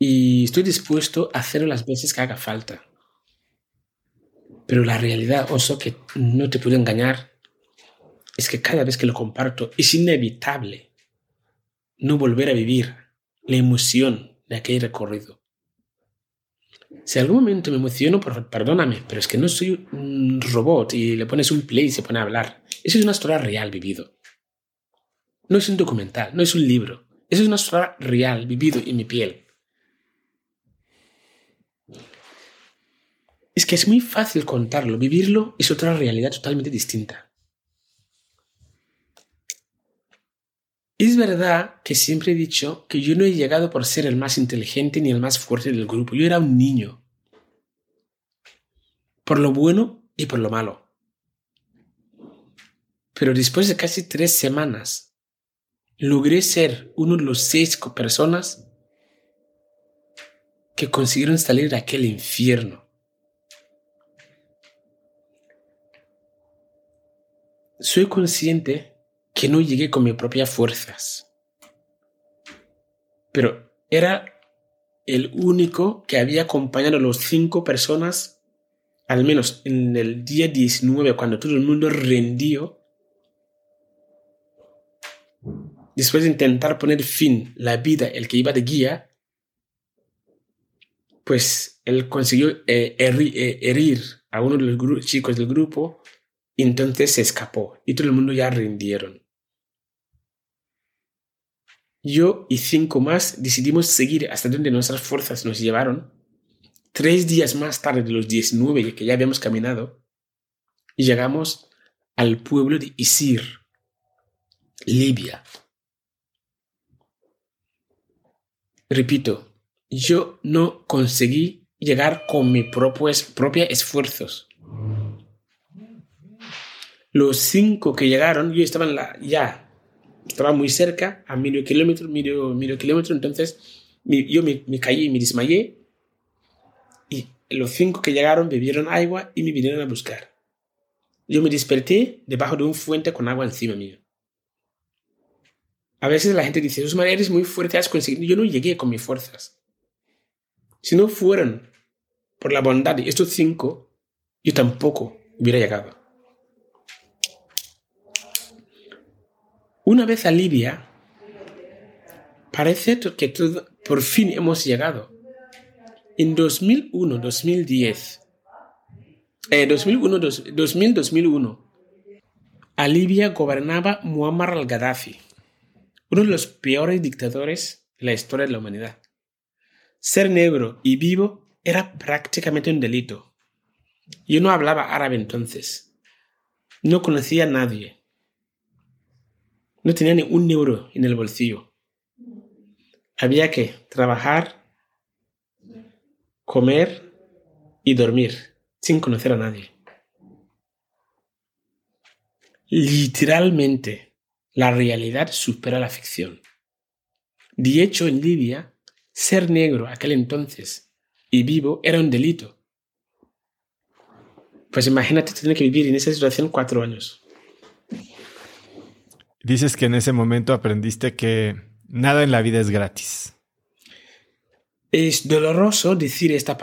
y estoy dispuesto a hacerlo las veces que haga falta. Pero la realidad, Oso, que no te puedo engañar, es que cada vez que lo comparto es inevitable no volver a vivir la emoción de aquel recorrido. Si algún momento me emociono, perdóname, pero es que no soy un robot y le pones un play y se pone a hablar. Eso es una historia real vivido. No es un documental, no es un libro. Eso es una historia real, vivido en mi piel. Es que es muy fácil contarlo. Vivirlo es otra realidad totalmente distinta. Es verdad que siempre he dicho que yo no he llegado por ser el más inteligente ni el más fuerte del grupo. Yo era un niño. Por lo bueno y por lo malo. Pero después de casi 3 semanas... logré ser uno de los 6 personas que consiguieron salir de aquel infierno. Soy consciente que no llegué con mis propias fuerzas, pero era el único que había acompañado a los 5 personas, al menos en el día 19, cuando todo el mundo rendió. Después de intentar poner fin la vida, el que iba de guía, pues él consiguió herir a uno de los chicos del grupo y entonces se escapó y todo el mundo ya rindieron. Yo y 5 más decidimos seguir hasta donde nuestras fuerzas nos llevaron 3 días más tarde de los 19 que ya habíamos caminado, llegamos al pueblo de Isir, Libia. Repito, yo no conseguí llegar con mis propios esfuerzos. Los 5 que llegaron, yo estaba estaba muy cerca, a medio kilómetro, entonces yo me caí y me desmayé. Y los 5 que llegaron bebieron agua y me vinieron a buscar. Yo me desperté debajo de un fuente con agua encima mío. A veces la gente dice, Ousmane, eres muy fuerte, has conseguido. Yo no llegué con mis fuerzas. Si no fueran por la bondad de estos 5, yo tampoco hubiera llegado. Una vez a Libia, parece que por fin hemos llegado. En 2000-2001, a Libia gobernaba Muammar al-Gaddafi, uno de los peores dictadores de la historia de la humanidad. Ser negro y vivo era prácticamente un delito. Yo no hablaba árabe entonces. No conocía a nadie. No tenía ni un euro en el bolsillo. Había que trabajar, comer y dormir, sin conocer a nadie. Literalmente, la realidad supera la ficción. De hecho, en Libia, ser negro aquel entonces y vivo era un delito. Pues imagínate tener que vivir en esa situación 4 años. Dices que en ese momento aprendiste que nada en la vida es gratis. Es doloroso decir esta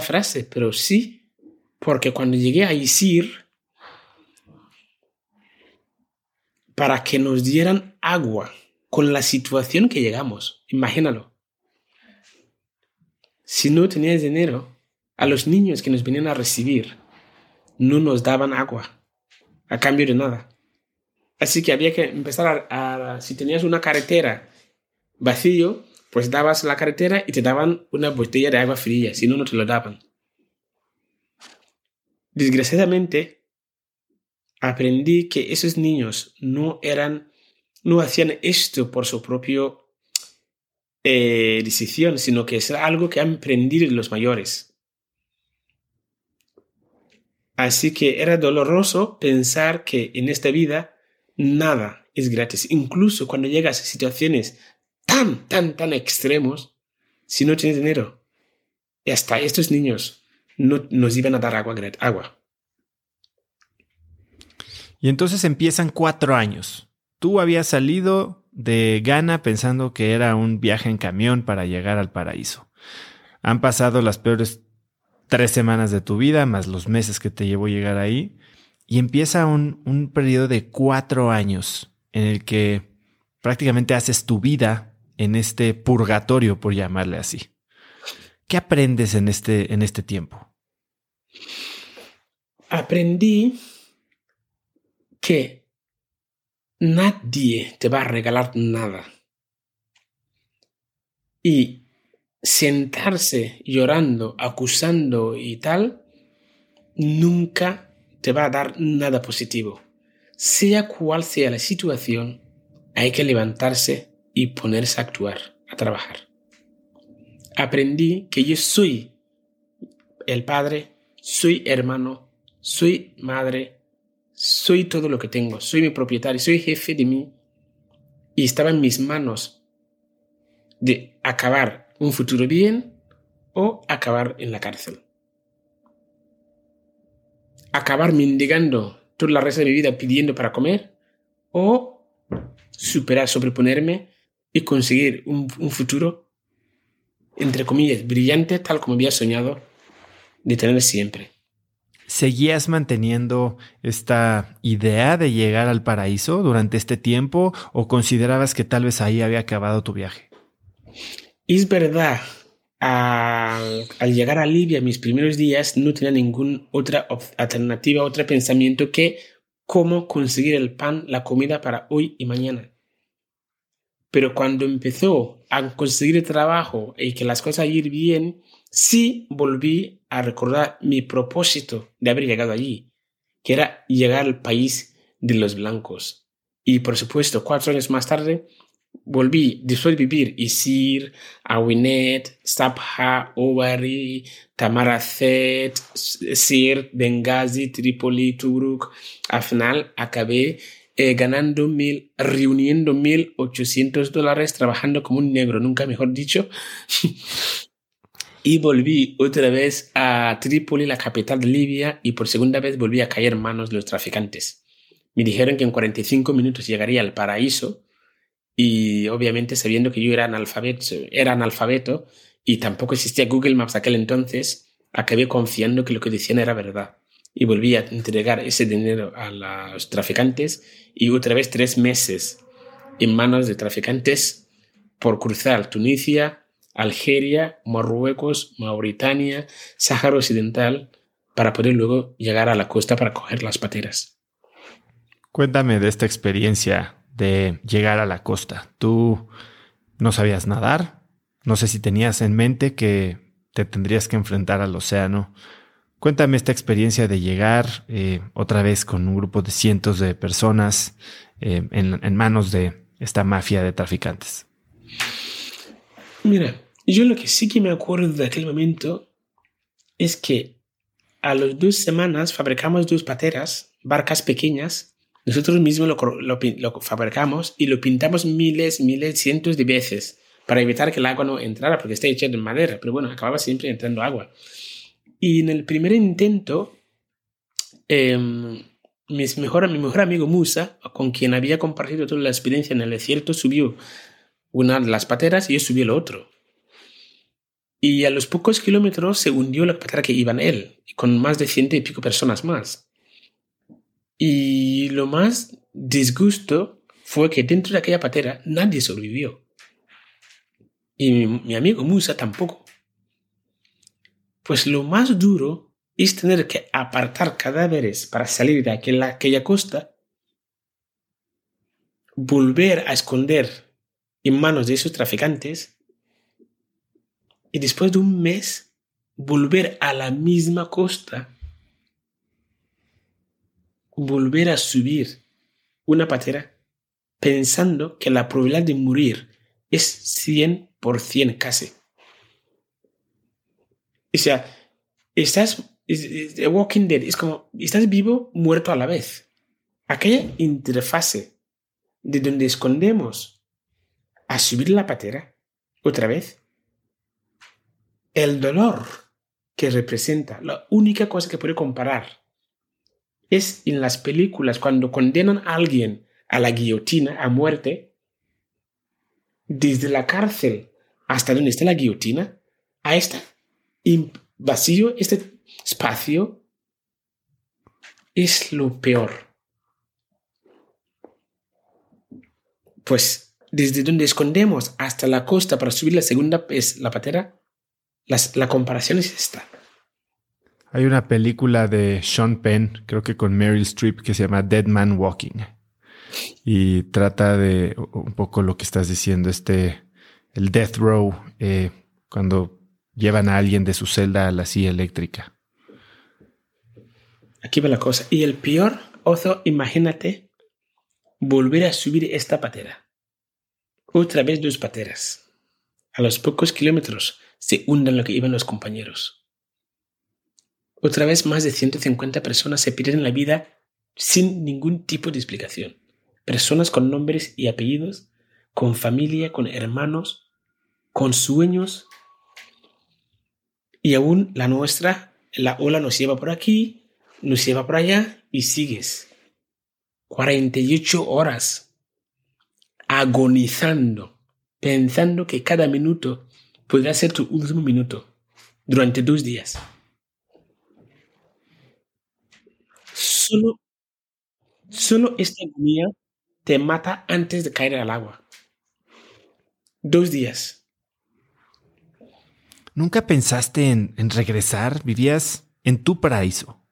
frase, pero sí, porque cuando llegué a Isir, para que nos dieran agua con la situación que llegamos, imagínalo. Si no tenías dinero, a los niños que nos venían a recibir no nos daban agua, a cambio de nada. Así que había que empezar si tenías una carretera vacío, pues dabas la carretera y te daban una botella de agua fría, si no, no te lo daban. Desgraciadamente, aprendí que esos niños no hacían esto por su propia decisión, sino que es algo que han aprendido los mayores. Así que era doloroso pensar que en esta vida nada es gratis, incluso cuando llegas a situaciones tan extremos, si no tienes dinero. Y hasta estos niños no nos iban a dar agua. Y entonces empiezan 4 años. Tú habías salido de Ghana pensando que era un viaje en camión para llegar al paraíso. Han pasado las peores 3 semanas de tu vida, más los meses que te llevó llegar ahí. Y empieza un periodo de 4 años en el que prácticamente haces tu vida en este purgatorio, por llamarle así. ¿Qué aprendes en este tiempo? Aprendí que nadie te va a regalar nada. Y sentarse llorando, acusando y tal, nunca te va a dar nada positivo. Sea cual sea la situación, hay que levantarse y ponerse a actuar, a trabajar. Aprendí que yo soy el padre, soy hermano, soy madre, soy todo lo que tengo, soy mi propietario, soy jefe de mí. Y estaba en mis manos de acabar un futuro bien o acabar en la cárcel. Acabar mendigando toda la resta de mi vida pidiendo para comer o superar, sobreponerme y conseguir un futuro, entre comillas, brillante, tal como había soñado de tener siempre. ¿Seguías manteniendo esta idea de llegar al paraíso durante este tiempo o considerabas que tal vez ahí había acabado tu viaje? Es verdad, al llegar a Libia, mis primeros días no tenía ninguna otra alternativa, otro pensamiento que cómo conseguir el pan, la comida para hoy y mañana. Pero cuando empezó a conseguir trabajo y que las cosas ir bien, sí volví a recordar mi propósito de haber llegado allí, que era llegar al país de los blancos. Y por supuesto, 4 años más tarde, volví, después de vivir Isir, Awinet, Sabha, Owari, Tamarazet, Sirte, Benghazi, Trípoli, Tubruk. Al final acabé ganando reuniendo $1,800, trabajando como un negro, nunca mejor dicho. Y volví otra vez a Trípoli, la capital de Libia, y por segunda vez volví a caer en manos de los traficantes. Me dijeron que en 45 minutos llegaría al paraíso. Y obviamente sabiendo que yo era analfabeto y tampoco existía Google Maps aquel entonces, acabé confiando que lo que decían era verdad. Y volví a entregar ese dinero a los traficantes y otra vez 3 meses en manos de traficantes por cruzar Tunisia, Algeria, Marruecos, Mauritania, Sáhara Occidental para poder luego llegar a la costa para coger las pateras. Cuéntame de esta experiencia de llegar a la costa. Tú no sabías nadar, no sé si tenías en mente que te tendrías que enfrentar al océano. Cuéntame esta experiencia de llegar otra vez con un grupo de cientos de personas en manos de esta mafia de traficantes. Mira, yo lo que sí que me acuerdo de aquel momento es que a las 2 semanas fabricamos 2 pateras, barcas pequeñas. Nosotros mismos lo fabricamos y lo pintamos miles, cientos de veces para evitar que el agua no entrara porque está hecho de madera. Pero bueno, acababa siempre entrando agua. Y en el primer intento, mi mejor amigo Musa, con quien había compartido toda la experiencia en el desierto, subió una de las pateras y yo subí el otro. Y a los pocos kilómetros se hundió la patera que iba en él, con más de 100 y pico personas más. Y lo más disgusto fue que dentro de aquella patera nadie sobrevivió. Y mi amigo Musa tampoco. Pues lo más duro es tener que apartar cadáveres para salir de aquella costa, volver a esconder en manos de esos traficantes y después de un mes volver a la misma costa, volver a subir una patera pensando que la probabilidad de morir es 100% casi. O sea, estás walking dead, es como estás vivo, muerto a la vez. Aquella interfase de donde escondemos a subir la patera otra vez, el dolor que representa, la única cosa que puede comparar es en las películas cuando condenan a alguien a la guillotina, a muerte, desde la cárcel hasta donde está la guillotina, a este vacío, este espacio, es lo peor. Pues desde donde escondemos hasta la costa para subir la segunda, es la patera, la comparación es esta. Hay una película de Sean Penn, creo que con Meryl Streep, que se llama Dead Man Walking. Y trata de un poco lo que estás diciendo, el death row, cuando llevan a alguien de su celda a la silla eléctrica. Aquí va la cosa. Y el peor, Oso, imagínate volver a subir esta patera. Otra vez 2 pateras. A los pocos kilómetros se hundan lo que iban los compañeros. Otra vez más de 150 personas se pierden la vida sin ningún tipo de explicación. Personas con nombres y apellidos, con familia, con hermanos, con sueños. Y aún la nuestra, la ola nos lleva por aquí, nos lleva por allá y sigues. 48 horas agonizando, pensando que cada minuto podrá ser tu último minuto durante 2 días. Solo esta agonía te mata antes de caer al agua. 2 días. ¿Nunca pensaste en regresar? Vivías en tu paraíso.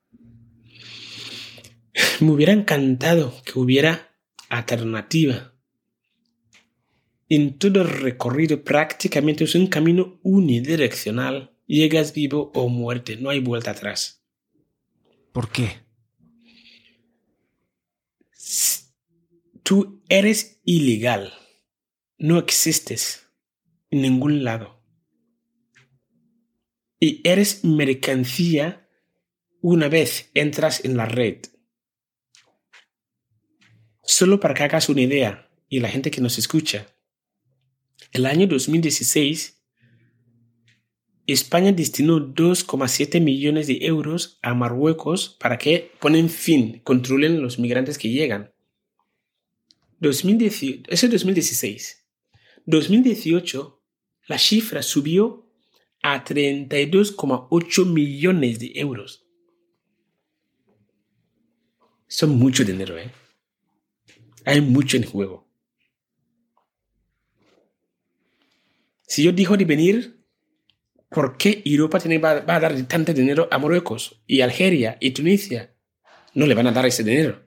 Me hubiera encantado que hubiera alternativa. En todo el recorrido prácticamente es un camino unidireccional llegas vivo o muerte, no hay vuelta atrás. ¿Por qué? Tú eres ilegal, no existes en ningún lado. Y eres mercancía una vez entras en la red. Solo para que hagas una idea y la gente que nos escucha. El año 2016, España destinó 2,7 millones de euros a Marruecos para que ponen fin, controlen los migrantes que llegan. Eso es 2016. 2018, la cifra subió a 32,8 millones de euros. Son mucho dinero, ¿eh? Hay mucho en juego. Si yo digo de venir, ¿por qué Europa va a dar tanto dinero a Marruecos y Algeria y Tunisia? No le van a dar ese dinero.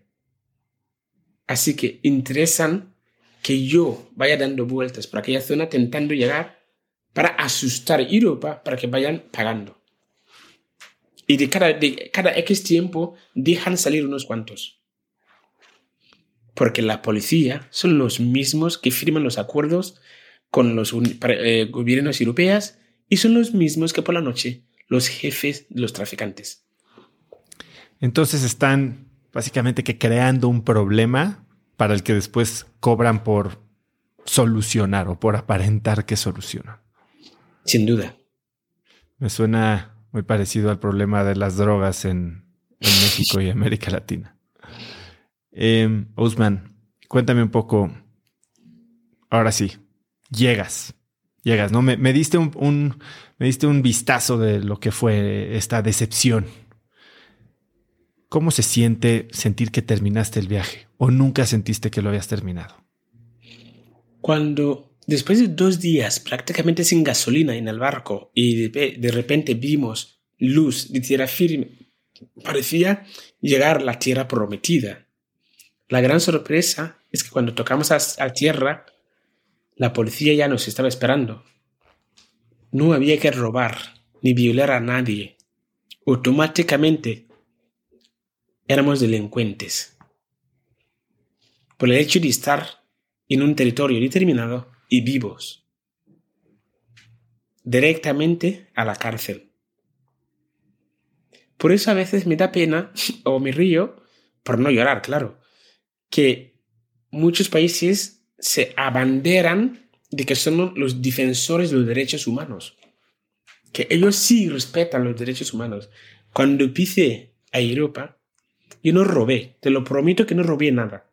Así que interesan que yo vaya dando vueltas por aquella zona intentando llegar para asustar a Europa para que vayan pagando. Y de cada X tiempo dejan salir unos cuantos. Porque la policía son los mismos que firman los acuerdos con los gobiernos europeos y son los mismos que por la noche los jefes de los traficantes. Entonces están básicamente que creando un problema para el que después cobran por solucionar o por aparentar que solucionan. Sin duda. Me suena muy parecido al problema de las drogas en México y América Latina. Ousmane, cuéntame un poco. Ahora sí, llegas, ¿no? Me diste un vistazo de lo que fue esta decepción. ¿Cómo se siente sentir que terminaste el viaje o nunca sentiste que lo habías terminado? Cuando después de 2 días prácticamente sin gasolina en el barco y de repente vimos luz de tierra firme, parecía llegar la tierra prometida. La gran sorpresa es que cuando tocamos a tierra, la policía ya nos estaba esperando. No había que robar ni violar a nadie. Automáticamente éramos delincuentes. Por el hecho de estar en un territorio determinado y vivos. Directamente a la cárcel. Por eso a veces me da pena, o me río, por no llorar, claro, que muchos países se abanderan de que son los defensores de los derechos humanos. Que ellos sí respetan los derechos humanos. Cuando pise a Europa, yo no robé, te lo prometo que no robé nada.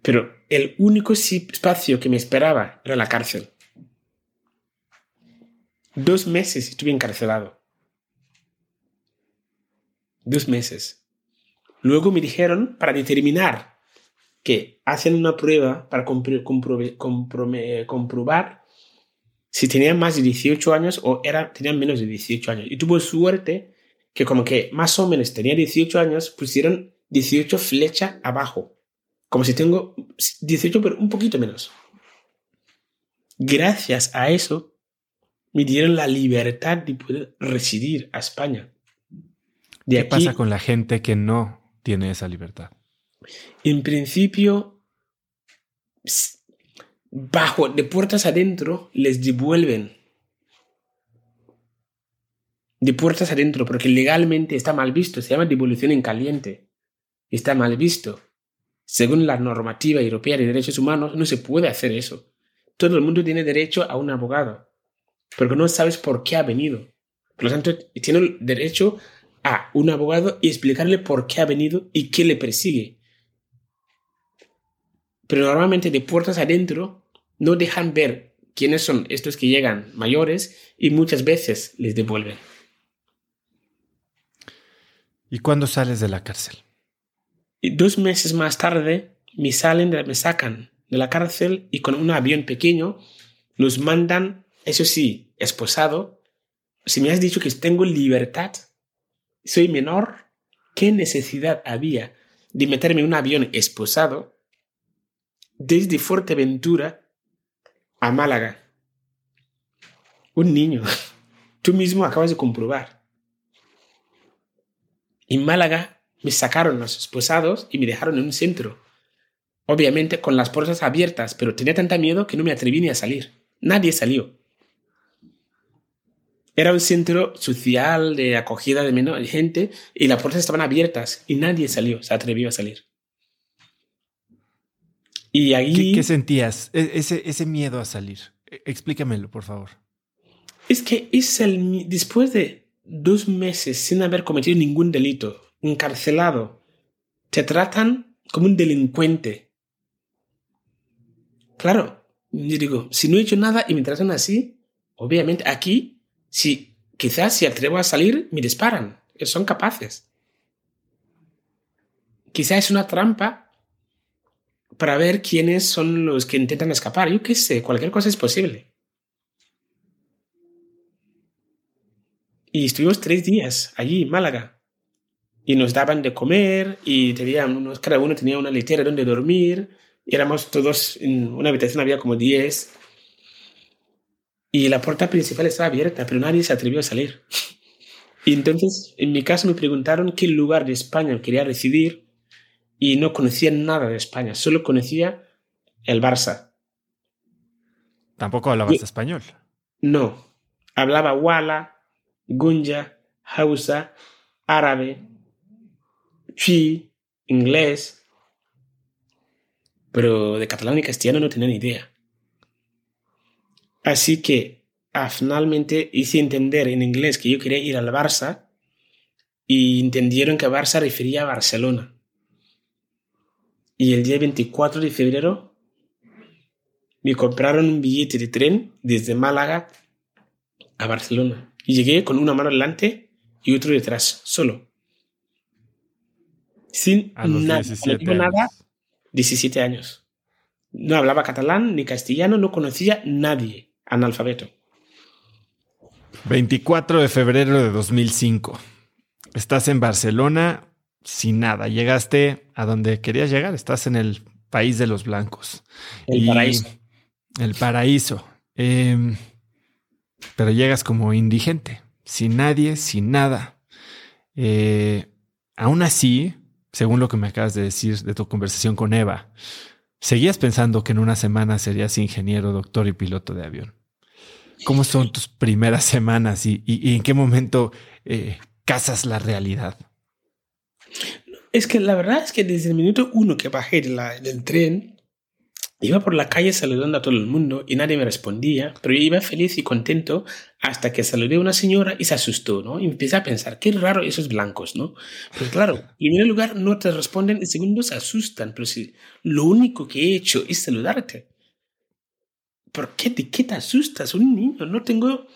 Pero el único espacio que me esperaba era la cárcel. 2 meses estuve encarcelado. 2 meses. Luego me dijeron para determinar que hacen una prueba para comprobar si tenía más de 18 años o tenía menos de 18 años. Y tuvo suerte que como que más o menos tenía 18 años, pusieron 18 flechas abajo. Como si tengo 18, pero un poquito menos. Gracias a eso, me dieron la libertad de poder residir a España. ¿Qué pasa con la gente que no tiene esa libertad? En principio, de puertas adentro, les devuelven. De puertas adentro, porque legalmente está mal visto. Se llama devolución en caliente. Está mal visto. Según la normativa europea de derechos humanos, no se puede hacer eso. Todo el mundo tiene derecho a un abogado, porque no sabes por qué ha venido. Por lo tanto, tiene el derecho a un abogado y explicarle por qué ha venido y qué le persigue. Pero normalmente de puertas adentro no dejan ver quiénes son estos que llegan mayores y muchas veces les devuelven. ¿Y cuándo sales de la cárcel? 2 meses más tarde me sacan de la cárcel y con un avión pequeño nos mandan, eso sí, esposado. Si me has dicho que tengo libertad, soy menor, ¿qué necesidad había de meterme en un avión esposado desde Fuerteventura a Málaga? un niño. Tú mismo acabas de comprobar. En Málaga me sacaron los esposados y me dejaron en un centro. Obviamente con las puertas abiertas, pero tenía tanta miedo que no me atreví ni a salir. Nadie salió. Era un centro social de acogida de menor gente y las puertas estaban abiertas y nadie salió, se atrevió a salir. Y ahí... ¿Qué sentías? Ese miedo a salir. Explícamelo, por favor. Es que es después de 2 meses sin haber cometido ningún delito, encarcelado, te tratan como un delincuente. Claro, yo digo, si no he hecho nada y me tratan así, obviamente aquí, si quizás si atrevo a salir, me disparan. Son capaces. Quizás es una trampa para ver quiénes son los que intentan escapar. Yo qué sé, cualquier cosa es posible. Y estuvimos 3 días allí en Málaga. Y nos daban de comer y cada uno tenía una litera donde dormir. Y éramos todos en una habitación, había como 10. Y la puerta principal estaba abierta, pero nadie se atrevió a salir. Y entonces, en mi caso, me preguntaron qué lugar de España quería residir. Y no conocía nada de España, solo conocía el Barça. ¿Tampoco hablabas español? No, hablaba Wala, Gunja, Hausa, árabe, chi, inglés. Pero de catalán y castellano no tenía ni idea. Así que finalmente hice entender en inglés que yo quería ir al Barça y entendieron que Barça refería a Barcelona. Y el día 24 de febrero me compraron un billete de tren desde Málaga a Barcelona. Y llegué con una mano delante y otro detrás, solo. Sin nada. 17 años. No hablaba catalán ni castellano, no conocía nadie. Analfabeto. 24 de febrero de 2005. Estás en Barcelona sin nada. Llegaste a donde querías llegar. Estás en el país de los blancos. El paraíso. El paraíso. Pero llegas como indigente, sin nadie, sin nada. Aún así, según lo que me acabas de decir de tu conversación con Eva, seguías pensando que en una semana serías ingeniero, doctor y piloto de avión. ¿Cómo son tus primeras semanas y en qué momento cazas la realidad? Es que la verdad es que desde el minuto 1 que bajé del tren... Iba por la calle saludando a todo el mundo y nadie me respondía, pero yo iba feliz y contento hasta que saludé a una señora y se asustó, ¿no? Y empecé a pensar, qué raro esos blancos, ¿no? Pero claro, en primer lugar no te responden, en segundo se asustan, pero si lo único que he hecho es saludarte. ¿Por qué? ¿De qué te asustas? Un niño, no tengo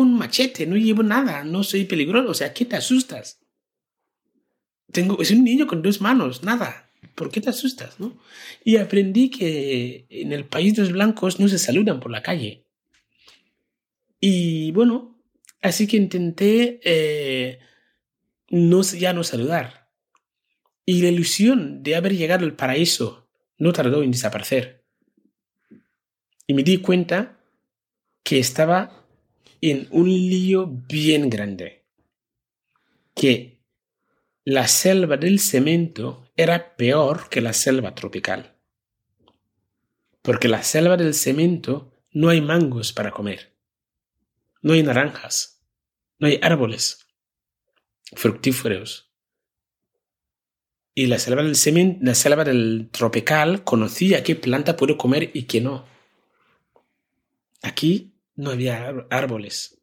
un machete, no llevo nada, no soy peligroso, o sea, ¿qué te asustas? Es un niño con 2 manos, nada. ¿Por qué te asustas, no? Y aprendí que en el país de los blancos no se saludan por la calle. Y bueno, así que intenté ya no saludar. Y la ilusión de haber llegado al paraíso no tardó en desaparecer. Y me di cuenta que estaba en un lío bien grande. Que la selva del cemento era peor que la selva tropical. Porque la selva del cemento no hay mangos para comer. No hay naranjas. No hay árboles fructíferos. Y la selva del cemento, la selva del tropical, conocía qué planta puedo comer y qué no. Aquí no había árboles.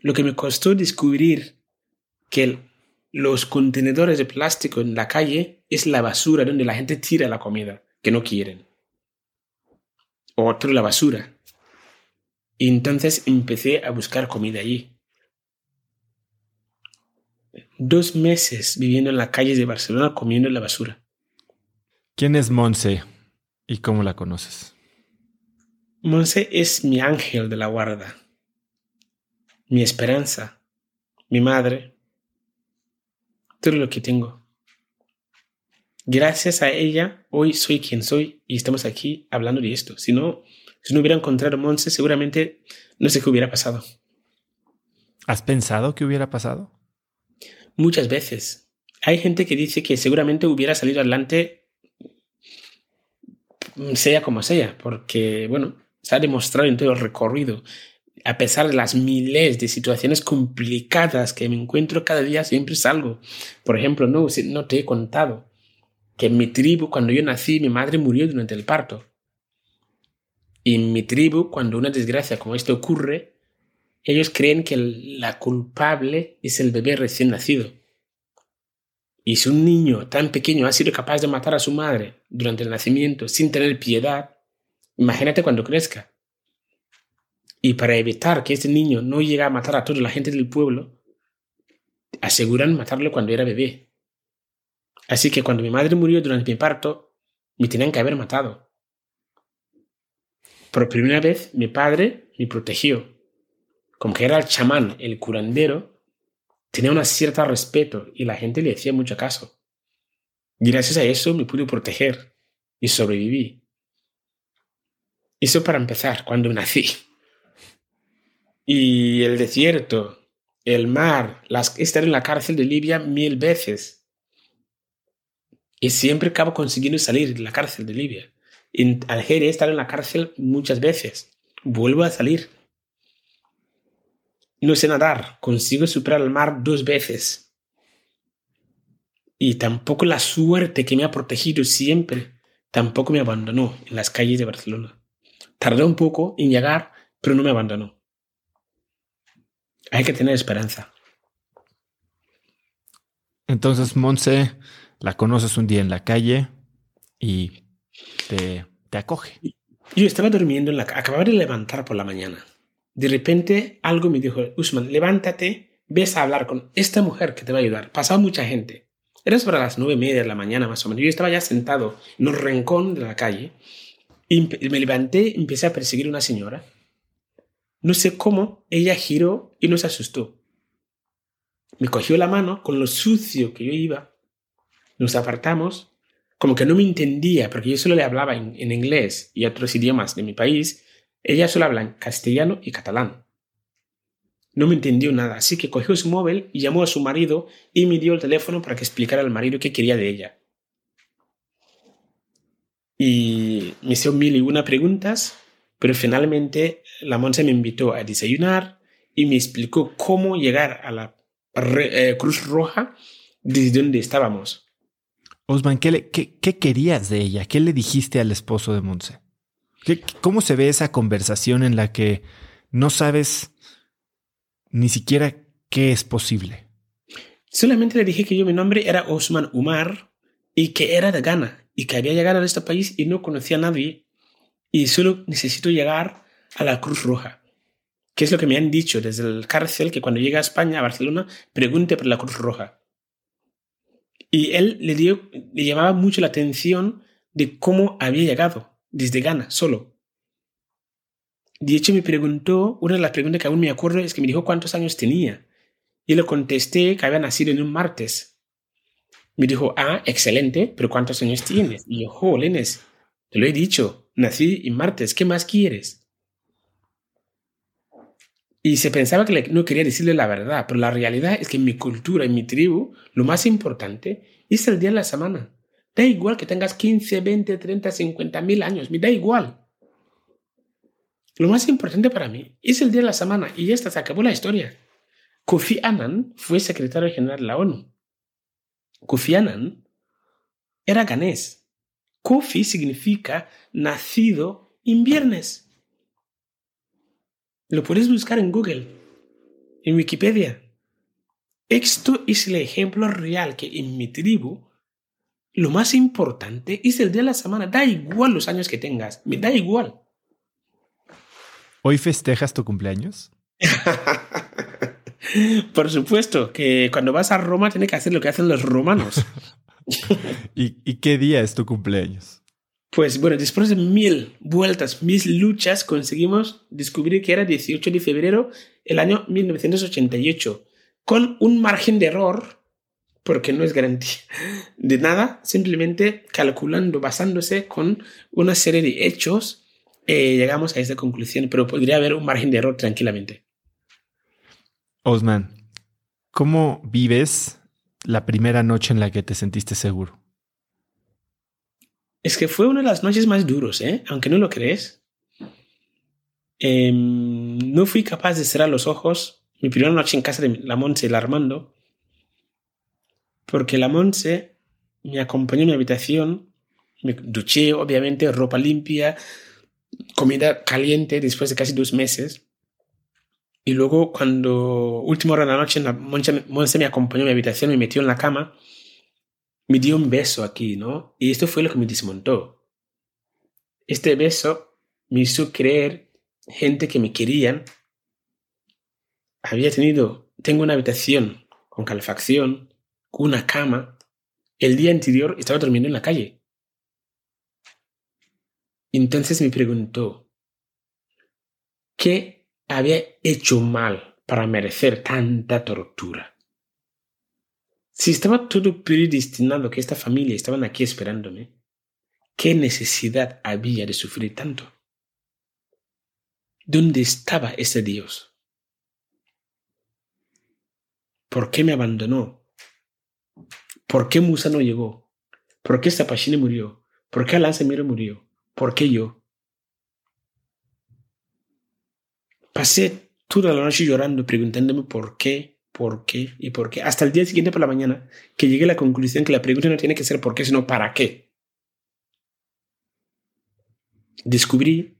Lo que me costó descubrir que los contenedores de plástico en la calle es la basura donde la gente tira la comida que no quieren. Otro la basura. Y entonces empecé a buscar comida allí. 2 meses viviendo en las calles de Barcelona comiendo la basura. ¿Quién es Montse y cómo la conoces? Montse es mi ángel de la guarda. Mi esperanza. Mi madre. Todo lo que tengo. Gracias a ella, hoy soy quien soy y estamos aquí hablando de esto. Si no, Si no hubiera encontrado a Montse, seguramente no sé qué hubiera pasado. ¿Has pensado qué hubiera pasado? Muchas veces. Hay gente que dice que seguramente hubiera salido adelante, sea como sea, porque, bueno, se ha demostrado en todo el recorrido. A pesar de las miles de situaciones complicadas que me encuentro cada día, siempre salgo. Por ejemplo, no te he contado que en mi tribu, cuando yo nací, mi madre murió durante el parto. Y en mi tribu, cuando una desgracia como esta ocurre, ellos creen que la culpable es el bebé recién nacido. Y si un niño tan pequeño ha sido capaz de matar a su madre durante el nacimiento sin tener piedad, imagínate cuando crezca. Y para evitar que este niño no llegue a matar a toda la gente del pueblo, aseguran matarlo cuando era bebé. Así que cuando mi madre murió durante mi parto, me tenían que haber matado. Por primera vez, mi padre me protegió. Como que era el chamán, el curandero, tenía un cierto respeto y la gente le hacía mucho caso. Y gracias a eso me pude proteger y sobreviví. Eso para empezar, cuando nací. Y el desierto, el mar, he estado en la cárcel de Libia 1000 veces. Y siempre acabo consiguiendo salir de la cárcel de Libia. En Algeria he estado en la cárcel muchas veces. Vuelvo a salir. No sé nadar. Consigo superar el mar 2 veces. Y tampoco la suerte que me ha protegido siempre, tampoco me abandonó en las calles de Barcelona. Tardó un poco en llegar, pero no me abandonó. Hay que tener esperanza. Entonces, Montse, la conoces un día en la calle y te acoge. Yo estaba durmiendo, acababa de levantar por la mañana. De repente algo me dijo: Ousmane, levántate, ves a hablar con esta mujer que te va a ayudar. Pasaba mucha gente. Era sobre las 9:30 de la mañana más o menos. Yo estaba ya sentado en un rincón de la calle y me levanté y empecé a perseguir a una señora. No sé cómo, ella giró y nos asustó. Me cogió la mano con lo sucio que yo iba. Nos apartamos. Como que no me entendía, porque yo solo le hablaba en inglés y otros idiomas de mi país. Ella solo habla en castellano y catalán. No me entendió nada, así que cogió su móvil y llamó a su marido y me dio el teléfono para que explicara al marido qué quería de ella. Y me hizo 1001 preguntas, pero finalmente la Montse me invitó a desayunar y me explicó cómo llegar a la Cruz Roja desde donde estábamos. Ousmane, ¿qué querías de ella? ¿Qué le dijiste al esposo de Montse? ¿Cómo se ve esa conversación en la que no sabes ni siquiera qué es posible? Solamente le dije que mi nombre era Ousmane Umar y que era de Ghana y que había llegado a este país y no conocía a nadie y solo necesito llegar a la Cruz Roja, que es lo que me han dicho desde el cárcel, que cuando llegue a España, a Barcelona, pregunte por la Cruz Roja. Y él le llamaba mucho la atención de cómo había llegado desde Ghana, solo. De hecho, me preguntó, una de las preguntas que aún me acuerdo es que me dijo cuántos años tenía. Y le contesté que había nacido en un martes. Me dijo, excelente, pero ¿cuántos años tienes? Y yo, jolines, te lo he dicho, nací en martes, ¿qué más quieres? Y se pensaba que no quería decirle la verdad, pero la realidad es que en mi cultura, en mi tribu, lo más importante es el día de la semana. Da igual que tengas 15, 20, 30, 50,000 años. Me da igual. Lo más importante para mí es el día de la semana y ya está, se acabó la historia. Kofi Annan fue secretario general de la ONU. Kofi Annan era ganés. Kofi significa nacido en viernes. Lo puedes buscar en Google, en Wikipedia. Esto es el ejemplo real que en mi tribu lo más importante es el día de la semana. Da igual los años que tengas. Me da igual. ¿Hoy festejas tu cumpleaños? Por supuesto, que cuando vas a Roma tienes que hacer lo que hacen los romanos. ¿Y qué día es tu cumpleaños? Pues bueno, después de 1000 vueltas, 1000 luchas, conseguimos descubrir que era 18 de febrero del año 1988. Con un margen de error, porque no es garantía de nada, simplemente calculando, basándose con una serie de hechos llegamos a esa conclusión, pero podría haber un margen de error tranquilamente. Ousmane, ¿cómo vives la primera noche en la que te sentiste seguro? Es que fue una de las noches más duras, aunque no lo crees. No fui capaz de cerrar los ojos. Mi primera noche en casa de la Montse y la Armando, porque la Montse me acompañó en mi habitación. Me duché, obviamente, ropa limpia, comida caliente después de casi 2 meses. Y luego, cuando última hora de la noche, la Montse me acompañó a mi habitación, me metió en la cama, me dio un beso aquí, ¿no? Y esto fue lo que me desmontó. Este beso me hizo creer gente que me querían. Tengo una habitación con calefacción, con una cama. El día anterior estaba durmiendo en la calle. Entonces me preguntó, ¿qué había hecho mal para merecer tanta tortura? Si estaba todo predestinado que esta familia estaban aquí esperándome, ¿qué necesidad había de sufrir tanto? ¿Dónde estaba ese Dios? ¿Por qué me abandonó? ¿Por qué Musa no llegó? ¿Por qué Sapashine murió? ¿Por qué Alanzamiro murió? ¿Por qué yo? Pasé toda la noche llorando, preguntándome por qué y por qué. Hasta el día siguiente por la mañana, que llegué a la conclusión que la pregunta no tiene que ser por qué, sino para qué. Descubrí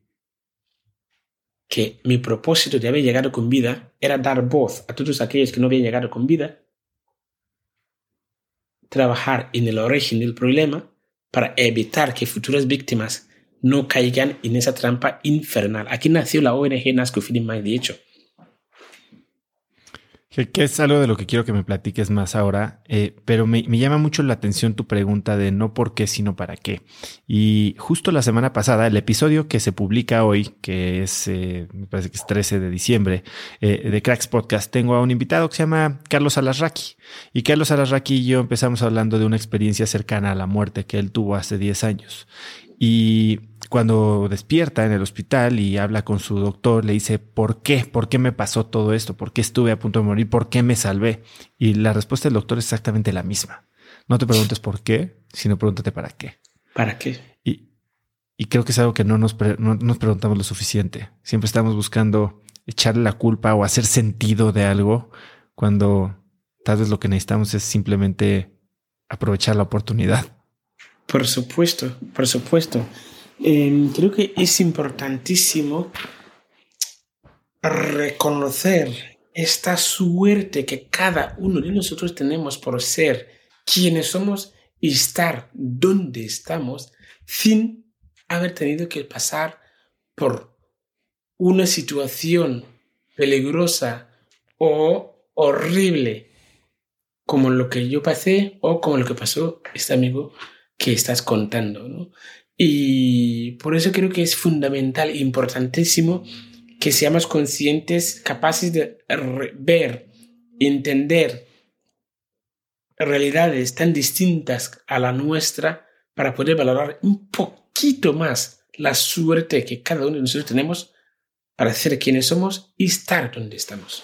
que mi propósito de haber llegado con vida era dar voz a todos aquellos que no habían llegado con vida, trabajar en el origen del problema para evitar que futuras víctimas no caigan en esa trampa infernal. Aquí nació la ONG Nasco Feeding Minds, de hecho. Que es algo de lo que quiero que me platiques más ahora, pero me llama mucho la atención tu pregunta de no por qué, sino para qué. Y justo la semana pasada, el episodio que se publica hoy, que es, me parece que es 13 de diciembre, de Cracks Podcast, tengo a un invitado que se llama Carlos Alasraqui. Y Carlos Alasraqui y yo empezamos hablando de una experiencia cercana a la muerte que él tuvo hace 10 años. Y cuando despierta en el hospital y habla con su doctor, le dice, ¿por qué? ¿Por qué me pasó todo esto? ¿Por qué estuve a punto de morir? ¿Por qué me salvé? Y la respuesta del doctor es exactamente la misma. No te preguntes por qué, sino pregúntate para qué. ¿Para qué? Y creo que es algo que no nos preguntamos lo suficiente. Siempre estamos buscando echarle la culpa o hacer sentido de algo, cuando tal vez lo que necesitamos es simplemente aprovechar la oportunidad. Por supuesto, por supuesto. Creo que es importantísimo reconocer esta suerte que cada uno de nosotros tenemos por ser quienes somos y estar donde estamos sin haber tenido que pasar por una situación peligrosa o horrible como lo que yo pasé o como lo que pasó este amigo que estás contando, ¿no? Y por eso creo que es fundamental, importantísimo, que seamos conscientes, capaces de ver, entender realidades tan distintas a la nuestra para poder valorar un poquito más la suerte que cada uno de nosotros tenemos para ser quienes somos y estar donde estamos.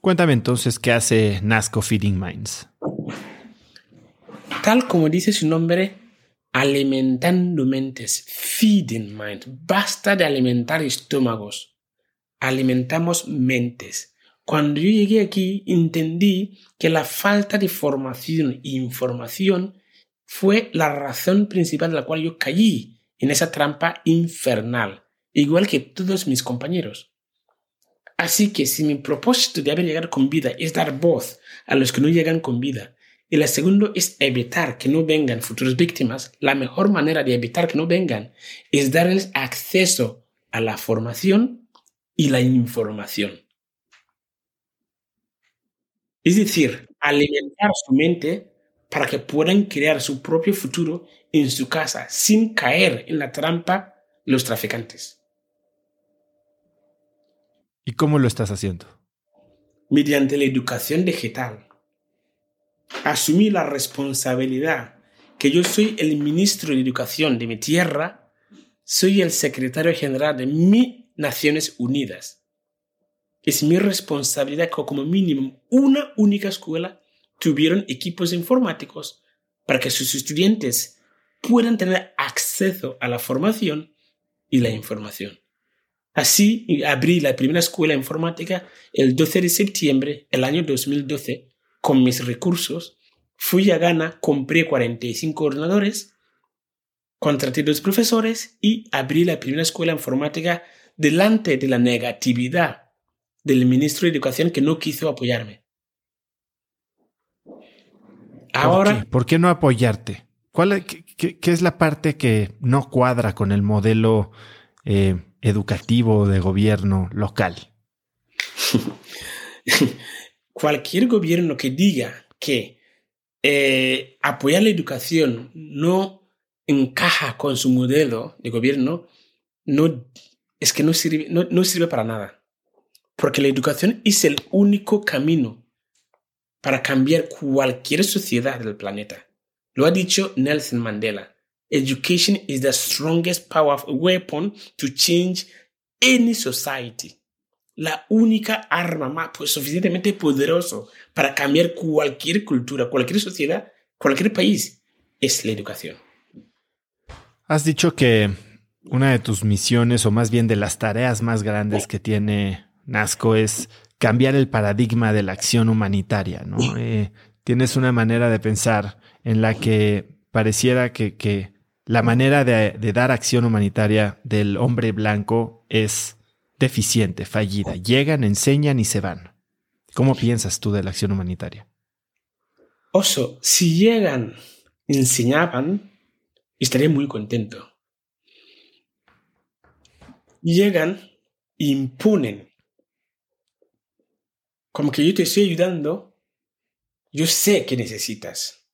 Cuéntame entonces, ¿qué hace Nasco Feeding Minds? Tal como dice su nombre, alimentando mentes, feeding mind. Basta de alimentar estómagos, alimentamos mentes. Cuando yo llegué aquí, entendí que la falta de formación e información fue la razón principal de la cual yo caí en esa trampa infernal, igual que todos mis compañeros. Así que si mi propósito de haber llegado con vida es dar voz a los que no llegan con vida, y la segunda es evitar que no vengan futuras víctimas. La mejor manera de evitar que no vengan es darles acceso a la formación y la información. Es decir, alimentar su mente para que puedan crear su propio futuro en su casa sin caer en la trampa de los traficantes. ¿Y cómo lo estás haciendo? Mediante la educación digital. Asumí la responsabilidad que yo soy el ministro de educación de mi tierra soy el secretario general de mi Naciones Unidas. Es mi responsabilidad que como mínimo una única escuela tuvieron equipos informáticos para que sus estudiantes puedan tener acceso a la formación y la información. Así abrí la primera escuela informática el 12 de septiembre del año 2012 con mis recursos. Fui a Ghana, compré 45 ordenadores, contraté 2 profesores y abrí la primera escuela informática delante de la negatividad del ministro de Educación que no quiso apoyarme. Ahora, ¿Por qué no apoyarte? ¿Qué es la parte que no cuadra con el modelo educativo de gobierno local? Cualquier gobierno que diga que apoyar la educación no encaja con su modelo de gobierno, no sirve para nada. Porque la educación es el único camino para cambiar cualquier sociedad del planeta. Lo ha dicho Nelson Mandela. Education is the strongest powerful weapon to change any society. La única arma más suficientemente poderosa para cambiar cualquier cultura, cualquier sociedad, cualquier país, es la educación. Has dicho que una de tus misiones, o más bien de las tareas más grandes que tiene NASCO, es cambiar el paradigma de la acción humanitaria, ¿no? Tienes una manera de pensar en la que pareciera que la manera de dar acción humanitaria del hombre blanco es deficiente, fallida. Llegan, enseñan y se van. ¿Cómo piensas tú de la acción humanitaria? Oso, si llegan, enseñaban, estaría muy contento. Llegan, imponen. Como que yo te estoy ayudando, yo sé que necesitas.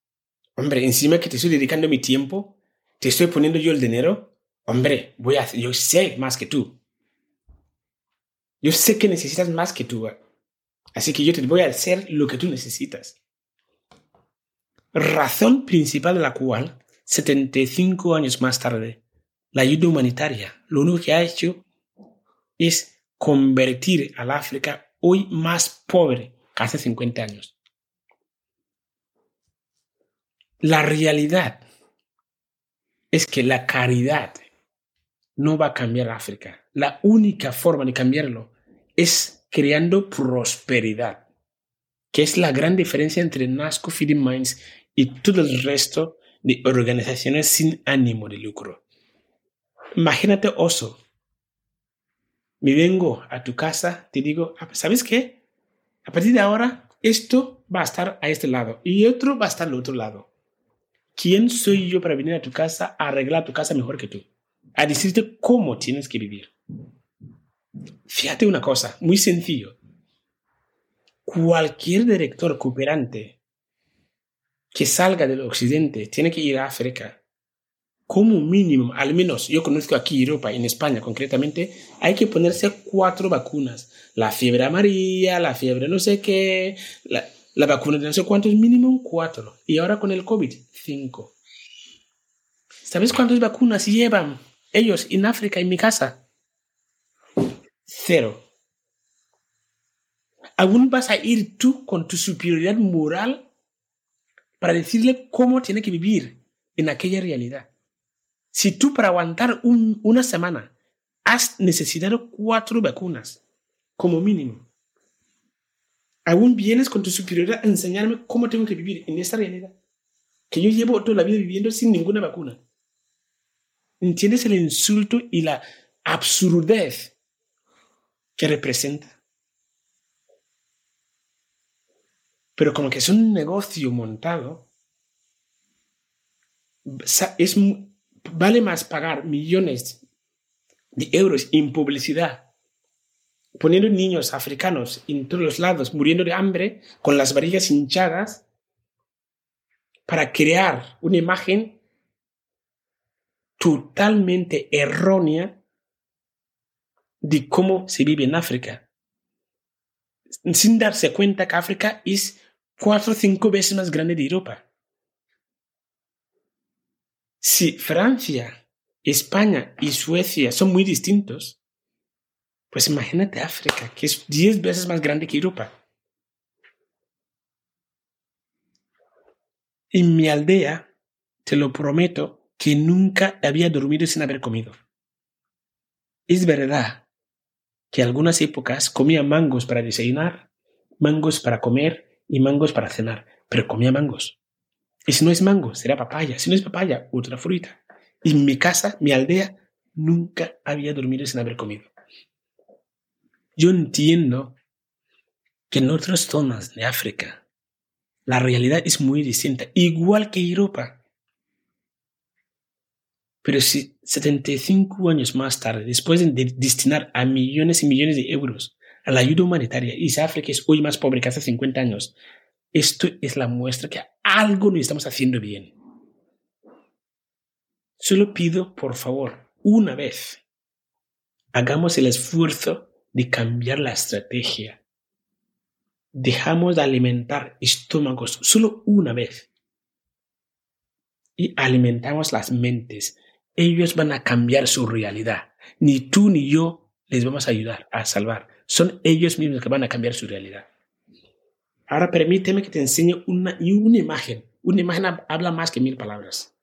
Hombre, encima que te estoy dedicando mi tiempo, te estoy poniendo yo el dinero, hombre, yo sé más que tú. Yo sé que necesitas más que tú. Así que yo te voy a hacer lo que tú necesitas. Razón principal de la cual, 75 años más tarde, la ayuda humanitaria, lo único que ha hecho es convertir al África hoy más pobre que hace 50 años. La realidad es que la caridad no va a cambiar a África. La única forma de cambiarlo es creando prosperidad, que es la gran diferencia entre Nasco Feeding Minds y todo el resto de organizaciones sin ánimo de lucro. Imagínate, Oso, me vengo a tu casa, te digo, ¿sabes qué? A partir de ahora, esto va a estar a este lado y otro va a estar al otro lado. ¿Quién soy yo para venir a tu casa a arreglar tu casa mejor que tú? A decirte cómo tienes que vivir. Fíjate una cosa, muy sencillo. Cualquier director cooperante que salga del occidente tiene que ir a África. Como mínimo, al menos yo conozco aquí Europa, en España concretamente, hay que ponerse 4 vacunas. La fiebre amarilla, la fiebre no sé qué, la vacuna de no sé cuántos, mínimo 4. Y ahora con el COVID, 5. ¿Sabes cuántas vacunas llevan ellos en África, en mi casa? 0. ¿Aún vas a ir tú con tu superioridad moral para decirle cómo tiene que vivir en aquella realidad? Si tú para aguantar una semana has necesitado 4 vacunas, como mínimo, ¿aún vienes con tu superioridad a enseñarme cómo tengo que vivir en esta realidad? Que yo llevo toda la vida viviendo sin ninguna vacuna. ¿Entiendes el insulto y la absurdez que representa? Pero como que es un negocio montado, vale más pagar millones de euros en publicidad, poniendo niños africanos en todos los lados, muriendo de hambre, con las varillas hinchadas, para crear una imagen totalmente errónea de cómo se vive en África, sin darse cuenta que África es 4 o 5 veces más grande de Europa. Si Francia España y Suecia son muy distintos, pues imagínate África, que es 10 veces más grande que Europa. En mi aldea, te lo prometo, que nunca había dormido sin haber comido. Es verdad que en algunas épocas comía mangos para desayunar, mangos para comer y mangos para cenar, pero comía mangos. Y si no es mango, será papaya. Si no es papaya, otra fruta. Y en mi casa, mi aldea, nunca había dormido sin haber comido. Yo entiendo que en otras zonas de África la realidad es muy distinta, igual que Europa. Pero si 75 años más tarde, después de destinar a millones y millones de euros a la ayuda humanitaria, y si África es hoy más pobre que hace 50 años, esto es la muestra que algo no estamos haciendo bien. Solo pido, por favor, una vez, hagamos el esfuerzo de cambiar la estrategia. Dejamos de alimentar estómagos solo una vez y alimentamos las mentes. Ellos van a cambiar su realidad. Ni tú ni yo les vamos a ayudar a salvar. Son ellos mismos que van a cambiar su realidad. Ahora permíteme que te enseñe una imagen. Una imagen habla más que 1000 palabras.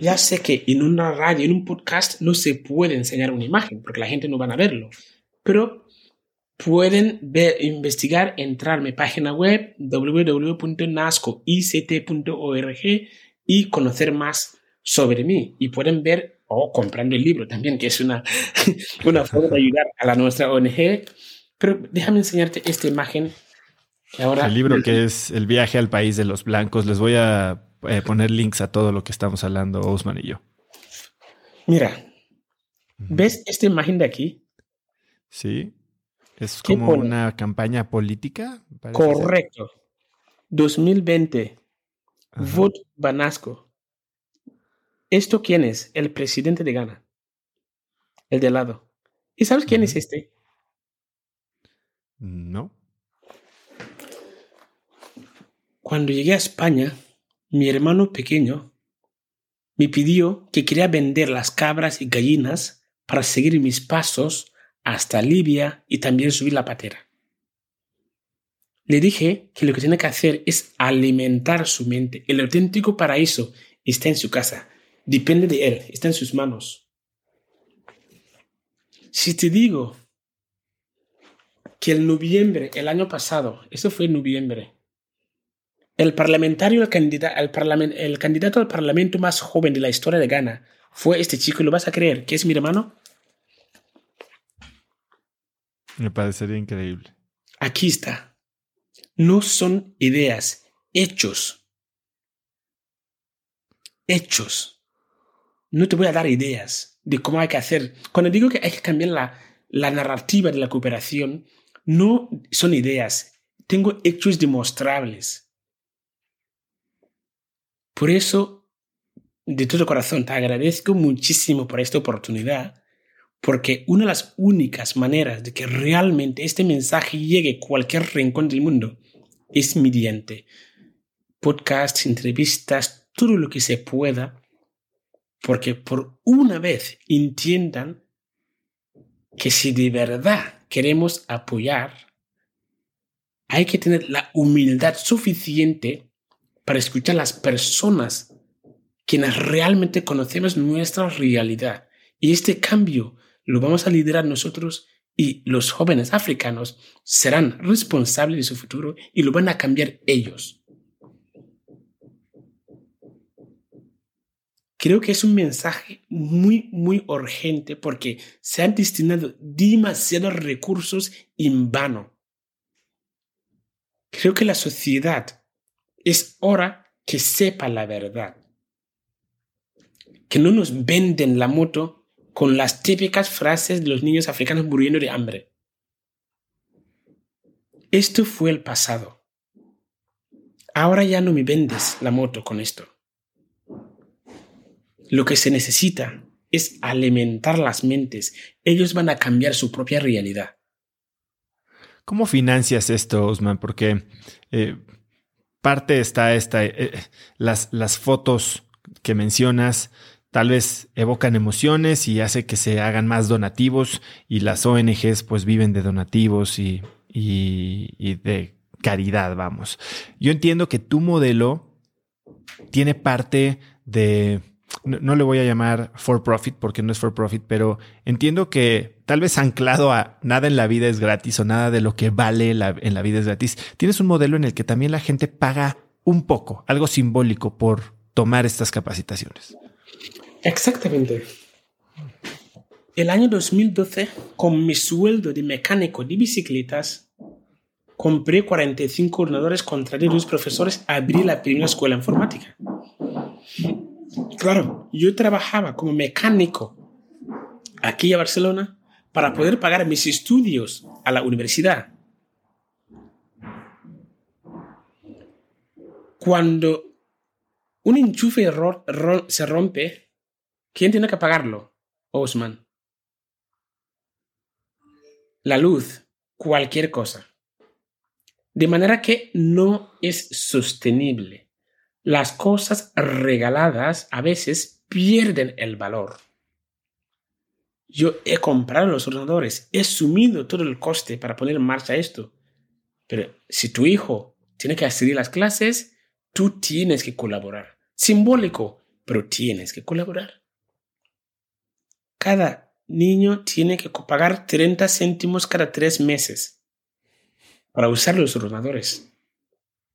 Ya sé que en una radio, en un podcast, no se puede enseñar una imagen porque la gente no va a verlo. Pero pueden ver, investigar, entrar a mi página web www.nascoict.org y conocer más sobre mí. Y pueden ver o comprando el libro también, que es una forma de ayudar a la nuestra ONG. Pero déjame enseñarte esta imagen. Que ahora el libro que es El viaje al país de los blancos. Les voy a poner links a todo lo que estamos hablando Ousmane y yo. Mira, ¿ves esta imagen de aquí? Sí, es como pone? Una campaña política. Correcto. Ser. 2020, ajá. Vote Banasco. ¿Esto quién es? El presidente de Ghana. El de lado. ¿Y sabes quién es este? No. Cuando llegué a España, mi hermano pequeño me pidió que quería vender las cabras y gallinas para seguir mis pasos hasta Libia y también subir la patera. Le dije que lo que tiene que hacer es alimentar su mente. El auténtico paraíso está en su casa. Depende de él. Está en sus manos. Si te digo que en noviembre, el año pasado, eso fue en noviembre, el candidato al parlamento más joven de la historia de Ghana fue este chico, y lo vas a creer, que es mi hermano. Me parecería increíble. Aquí está. No son ideas, hechos. Hechos. No te voy a dar ideas de cómo hay que hacer. Cuando digo que hay que cambiar la narrativa de la cooperación, no son ideas. Tengo hechos demostrables. Por eso, de todo corazón, te agradezco muchísimo por esta oportunidad, porque una de las únicas maneras de que realmente este mensaje llegue a cualquier rincón del mundo es mediante podcasts, entrevistas, todo lo que se pueda, porque por una vez entiendan que si de verdad queremos apoyar, hay que tener la humildad suficiente para escuchar a las personas quienes realmente conocemos nuestra realidad. Y este cambio lo vamos a liderar nosotros, y los jóvenes africanos serán responsables de su futuro y lo van a cambiar ellos. Creo que es un mensaje muy, muy urgente porque se han destinado demasiados recursos en vano. Creo que la sociedad es hora que sepa la verdad. Que no nos venden la moto con las típicas frases de los niños africanos muriendo de hambre. Esto fue el pasado. Ahora ya no me vendes la moto con esto. Lo que se necesita es alimentar las mentes. Ellos van a cambiar su propia realidad. ¿Cómo financias esto, Ousmane? Porque... parte está las fotos que mencionas tal vez evocan emociones y hace que se hagan más donativos, y las ONGs pues viven de donativos y de caridad, vamos. Yo entiendo que tu modelo tiene parte de... No le voy a llamar for profit porque no es for profit, pero entiendo que tal vez anclado a nada en la vida es gratis o nada de lo que vale en la vida es gratis. Tienes un modelo en el que también la gente paga un poco, algo simbólico por tomar estas capacitaciones. Exactamente. El año 2012, con mi sueldo de mecánico de bicicletas, compré 45 ordenadores, contraté a 2 profesores, abrí la primera escuela de informática. Claro, yo trabajaba como mecánico aquí en Barcelona para poder pagar mis estudios a la universidad. Cuando un enchufe se rompe, ¿quién tiene que pagarlo? Ousmane. La luz, cualquier cosa. De manera que no es sostenible. Las cosas regaladas a veces pierden el valor. Yo he comprado los ordenadores, he sumido todo el coste para poner en marcha esto. Pero si tu hijo tiene que asistir a las clases, tú tienes que colaborar. Simbólico, pero tienes que colaborar. Cada niño tiene que pagar 30 céntimos cada 3 meses para usar los ordenadores.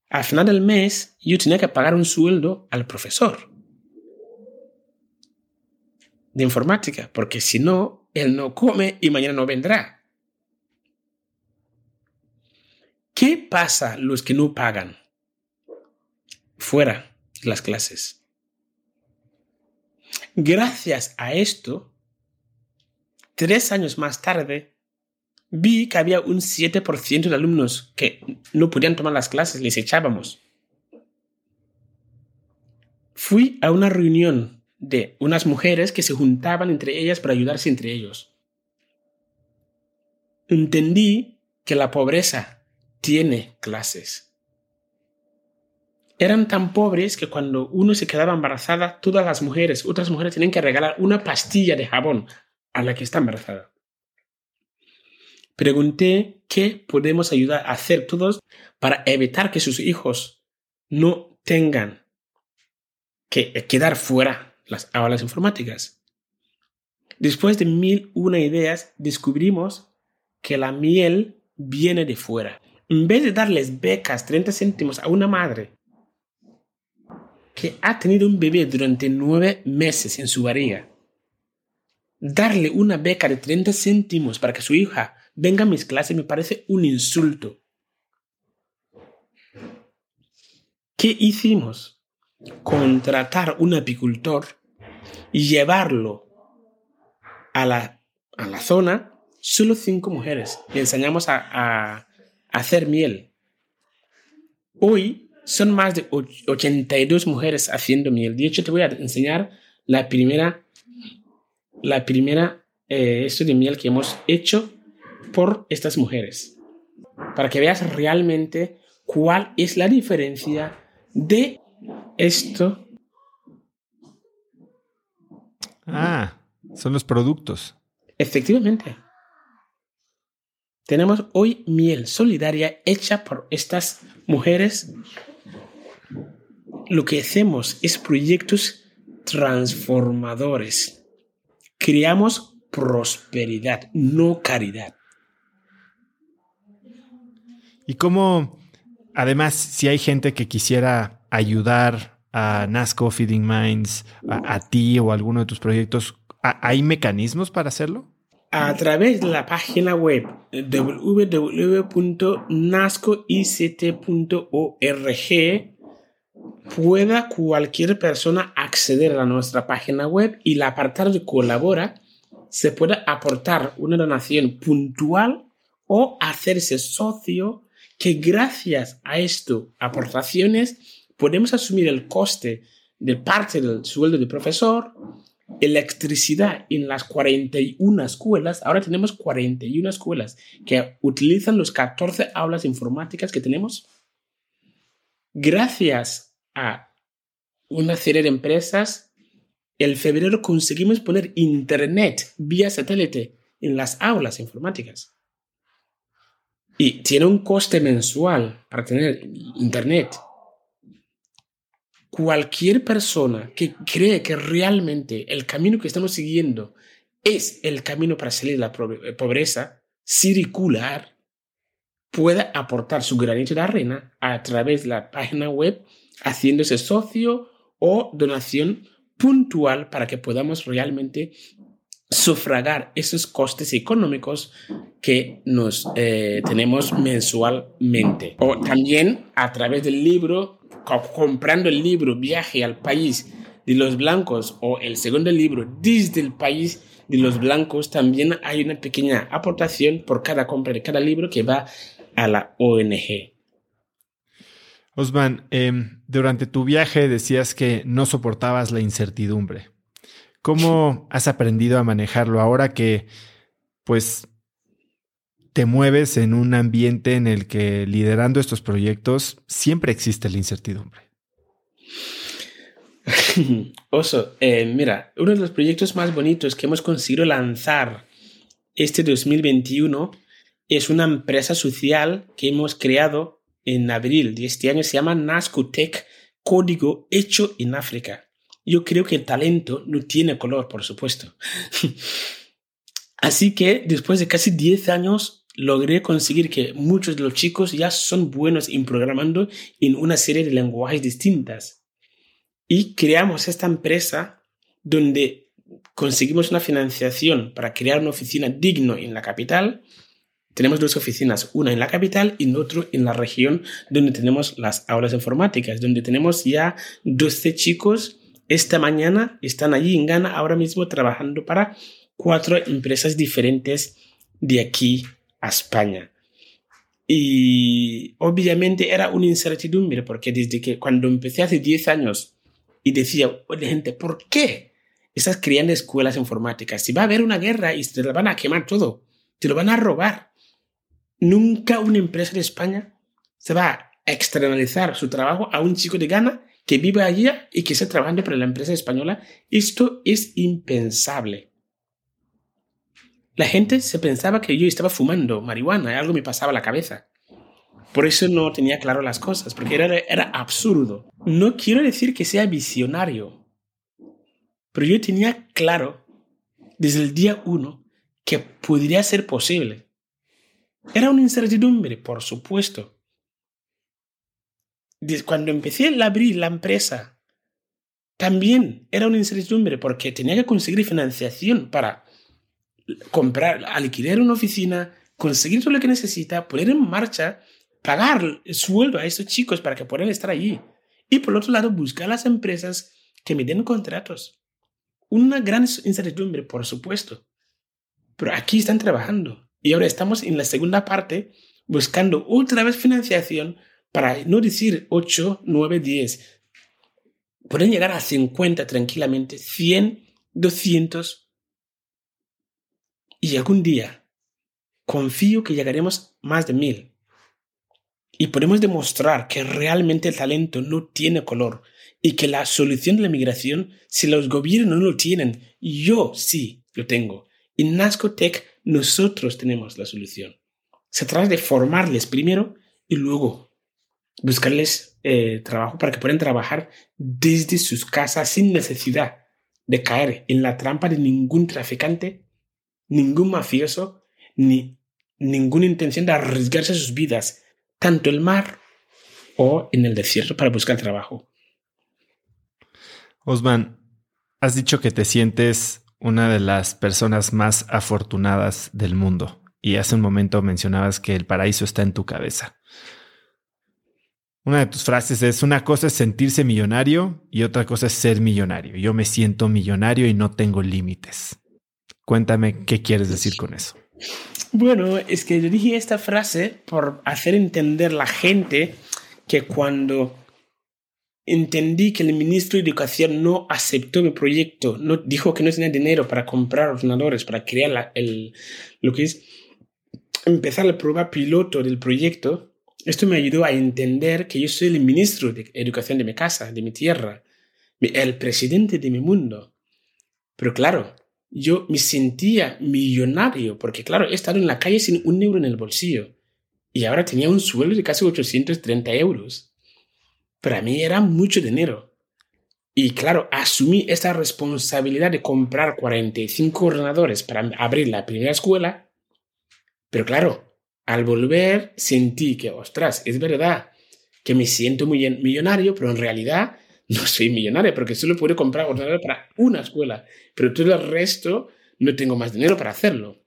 Al final del mes, yo tenía que pagar un sueldo al profesor de informática, porque si no, él no come y mañana no vendrá. ¿Qué pasa los que no pagan fuera de las clases? Gracias a esto, 3 años más tarde, vi que había un 7% de alumnos que no podían tomar las clases, les echábamos. Fui a una reunión de unas mujeres que se juntaban entre ellas para ayudarse entre ellos. Entendí que la pobreza tiene clases. Eran tan pobres que cuando uno se quedaba embarazada, todas las mujeres, otras mujeres tenían que regalar una pastilla de jabón a la que está embarazada. Pregunté qué podemos ayudar a hacer todos para evitar que sus hijos no tengan que quedar fuera las aulas informáticas. Después de 1001 ideas, descubrimos que la miel viene de fuera. En vez de darles becas 30 céntimos a una madre que ha tenido un bebé durante 9 meses en su barriga, darle una beca de 30 céntimos para que su hija venga a mis clases me parece un insulto. ¿Qué hicimos? Contratar un apicultor y llevarlo a la zona, solo 5 mujeres. Le enseñamos a hacer miel. Hoy son más de 82 mujeres haciendo miel. De hecho, te voy a enseñar la primera esto de miel que hemos hecho por estas mujeres, para que veas realmente cuál es la diferencia de esto. Ah, son los productos. Efectivamente. Tenemos hoy miel solidaria hecha por estas mujeres. Lo que hacemos es proyectos transformadores. Creamos prosperidad, no caridad. Y cómo, además, si hay gente que quisiera ayudar a Nasco Feeding Minds, a ti o a alguno de tus proyectos, ¿hay mecanismos para hacerlo? A través de la página web www.nascoict.org pueda cualquier persona acceder a nuestra página web y el apartado de colabora se puede aportar una donación puntual o hacerse socio, que gracias a esto, aportaciones, podemos asumir el coste de parte del sueldo del profesor, electricidad en las 41 escuelas. Ahora tenemos 41 escuelas que utilizan los 14 aulas informáticas que tenemos. Gracias a una serie de empresas. En febrero conseguimos poner internet vía satélite en las aulas informáticas. Y tiene un coste mensual para tener internet. Cualquier persona que cree que realmente el camino que estamos siguiendo es el camino para salir de la pobreza circular, pueda aportar su granito de arena a través de la página web, haciéndose socio o donación puntual para que podamos realmente sufragar esos costes económicos que nos tenemos mensualmente. O también a través del libro, comprando el libro Viaje al País de los Blancos o el segundo libro Desde el País de los Blancos, también hay una pequeña aportación por cada compra de cada libro que va a la ONG. Ousmane, durante tu viaje decías que no soportabas la incertidumbre. ¿Cómo has aprendido a manejarlo ahora que, pues, te mueves en un ambiente en el que, liderando estos proyectos, siempre existe la incertidumbre? Oso, mira, uno de los proyectos más bonitos que hemos conseguido lanzar este 2021 es una empresa social que hemos creado en abril de este año. Se llama NascoTech, código hecho en África. Yo creo que el talento no tiene color, por supuesto. Así que después de casi 10 años logré conseguir que muchos de los chicos ya son buenos en programando en una serie de lenguajes distintas. Y creamos esta empresa donde conseguimos una financiación para crear una oficina digna en la capital. Tenemos dos oficinas, una en la capital y otra en la región donde tenemos las aulas informáticas, donde tenemos ya 12 chicos. Esta mañana están allí en Ghana ahora mismo trabajando para 4 empresas diferentes de aquí a España. Y obviamente era una incertidumbre porque desde que cuando empecé hace 10 años y decía, oye gente, ¿por qué estás creando escuelas informáticas? Si va a haber una guerra y te la van a quemar todo, te lo van a robar. Nunca una empresa de España se va a externalizar su trabajo a un chico de Ghana que vive allí y que está trabajando para la empresa española. Esto es impensable. La gente se pensaba que yo estaba fumando marihuana, algo me pasaba a la cabeza. Por eso no tenía claro las cosas, porque era absurdo. No quiero decir que sea visionario, pero yo tenía claro desde el día 1 que podría ser posible. Era una incertidumbre, por supuesto. Desde cuando empecé a abrir la empresa, también era una incertidumbre porque tenía que conseguir financiación para comprar, alquilar una oficina, conseguir todo lo que necesita, poner en marcha, pagar el sueldo a esos chicos para que puedan estar allí. Y por otro lado, buscar las empresas que me den contratos. Una gran incertidumbre, por supuesto. Pero aquí están trabajando. Y ahora estamos en la segunda parte buscando otra vez financiación para no decir 8, 9, 10. Pueden llegar a 50 tranquilamente, 100, 200. Y algún día confío que llegaremos más de 1000. Y podemos demostrar que realmente el talento no tiene color y que la solución de la migración, si los gobiernos no lo tienen, yo sí lo tengo. En NascoTech nosotros tenemos la solución. Se trata de formarles primero y luego buscarles trabajo para que puedan trabajar desde sus casas sin necesidad de caer en la trampa de ningún traficante, ningún mafioso, ni ninguna intención de arriesgarse sus vidas, tanto en el mar o en el desierto para buscar trabajo. Ousmane, has dicho que te sientes una de las personas más afortunadas del mundo. Y hace un momento mencionabas que el paraíso está en tu cabeza. Una de tus frases es, una cosa es sentirse millonario y otra cosa es ser millonario. Yo me siento millonario y no tengo límites. Cuéntame qué quieres decir con eso. Bueno, es que yo dije esta frase por hacer entender a la gente que cuando entendí que el ministro de Educación no aceptó mi proyecto, no, dijo que no tenía dinero para comprar ordenadores, para crear lo que es empezar la prueba piloto del proyecto. Esto me ayudó a entender que yo soy el ministro de Educación de mi casa, de mi tierra, el presidente de mi mundo. Pero claro, yo me sentía millonario porque, claro, he estado en la calle sin un euro en el bolsillo y ahora tenía un sueldo de casi 830 euros. Para mí era mucho dinero. Y claro, asumí esta responsabilidad de comprar 45 ordenadores para abrir la primera escuela. Pero claro, al volver sentí que, ostras, es verdad que me siento muy millonario, pero en realidad no soy millonario porque solo puedo comprar ordenador para una escuela, pero todo el resto no tengo más dinero para hacerlo.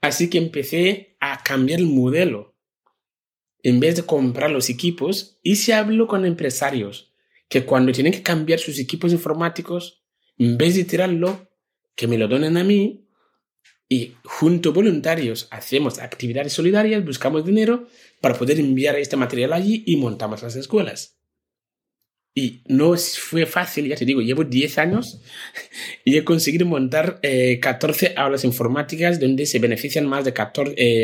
Así que empecé a cambiar el modelo. En vez de comprar los equipos, hice hablo con empresarios que cuando tienen que cambiar sus equipos informáticos, en vez de tirarlo, que me lo donen a mí, y junto voluntarios hacemos actividades solidarias, buscamos dinero para poder enviar este material allí y montamos las escuelas. Y no fue fácil, ya te digo, llevo 10 años y he conseguido montar 14 aulas informáticas donde se benefician más de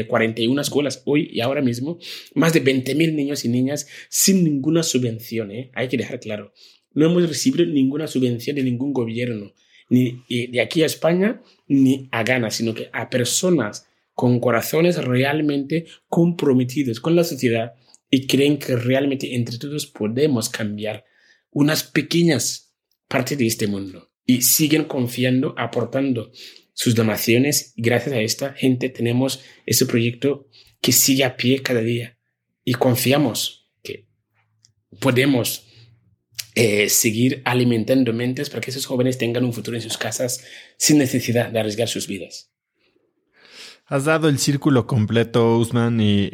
41 escuelas hoy y ahora mismo, más de 20.000 niños y niñas sin ninguna subvención, ¿eh? Hay que dejar claro, no hemos recibido ninguna subvención de ningún gobierno, ni de aquí a España ni a Ghana, sino que a personas con corazones realmente comprometidos con la sociedad y creen que realmente entre todos podemos cambiar unas pequeñas partes de este mundo y siguen confiando, aportando sus donaciones. Gracias a esta gente tenemos ese proyecto que sigue a pie cada día y confiamos que podemos seguir alimentando mentes para que esos jóvenes tengan un futuro en sus casas sin necesidad de arriesgar sus vidas. Has dado el círculo completo, Ousmane, y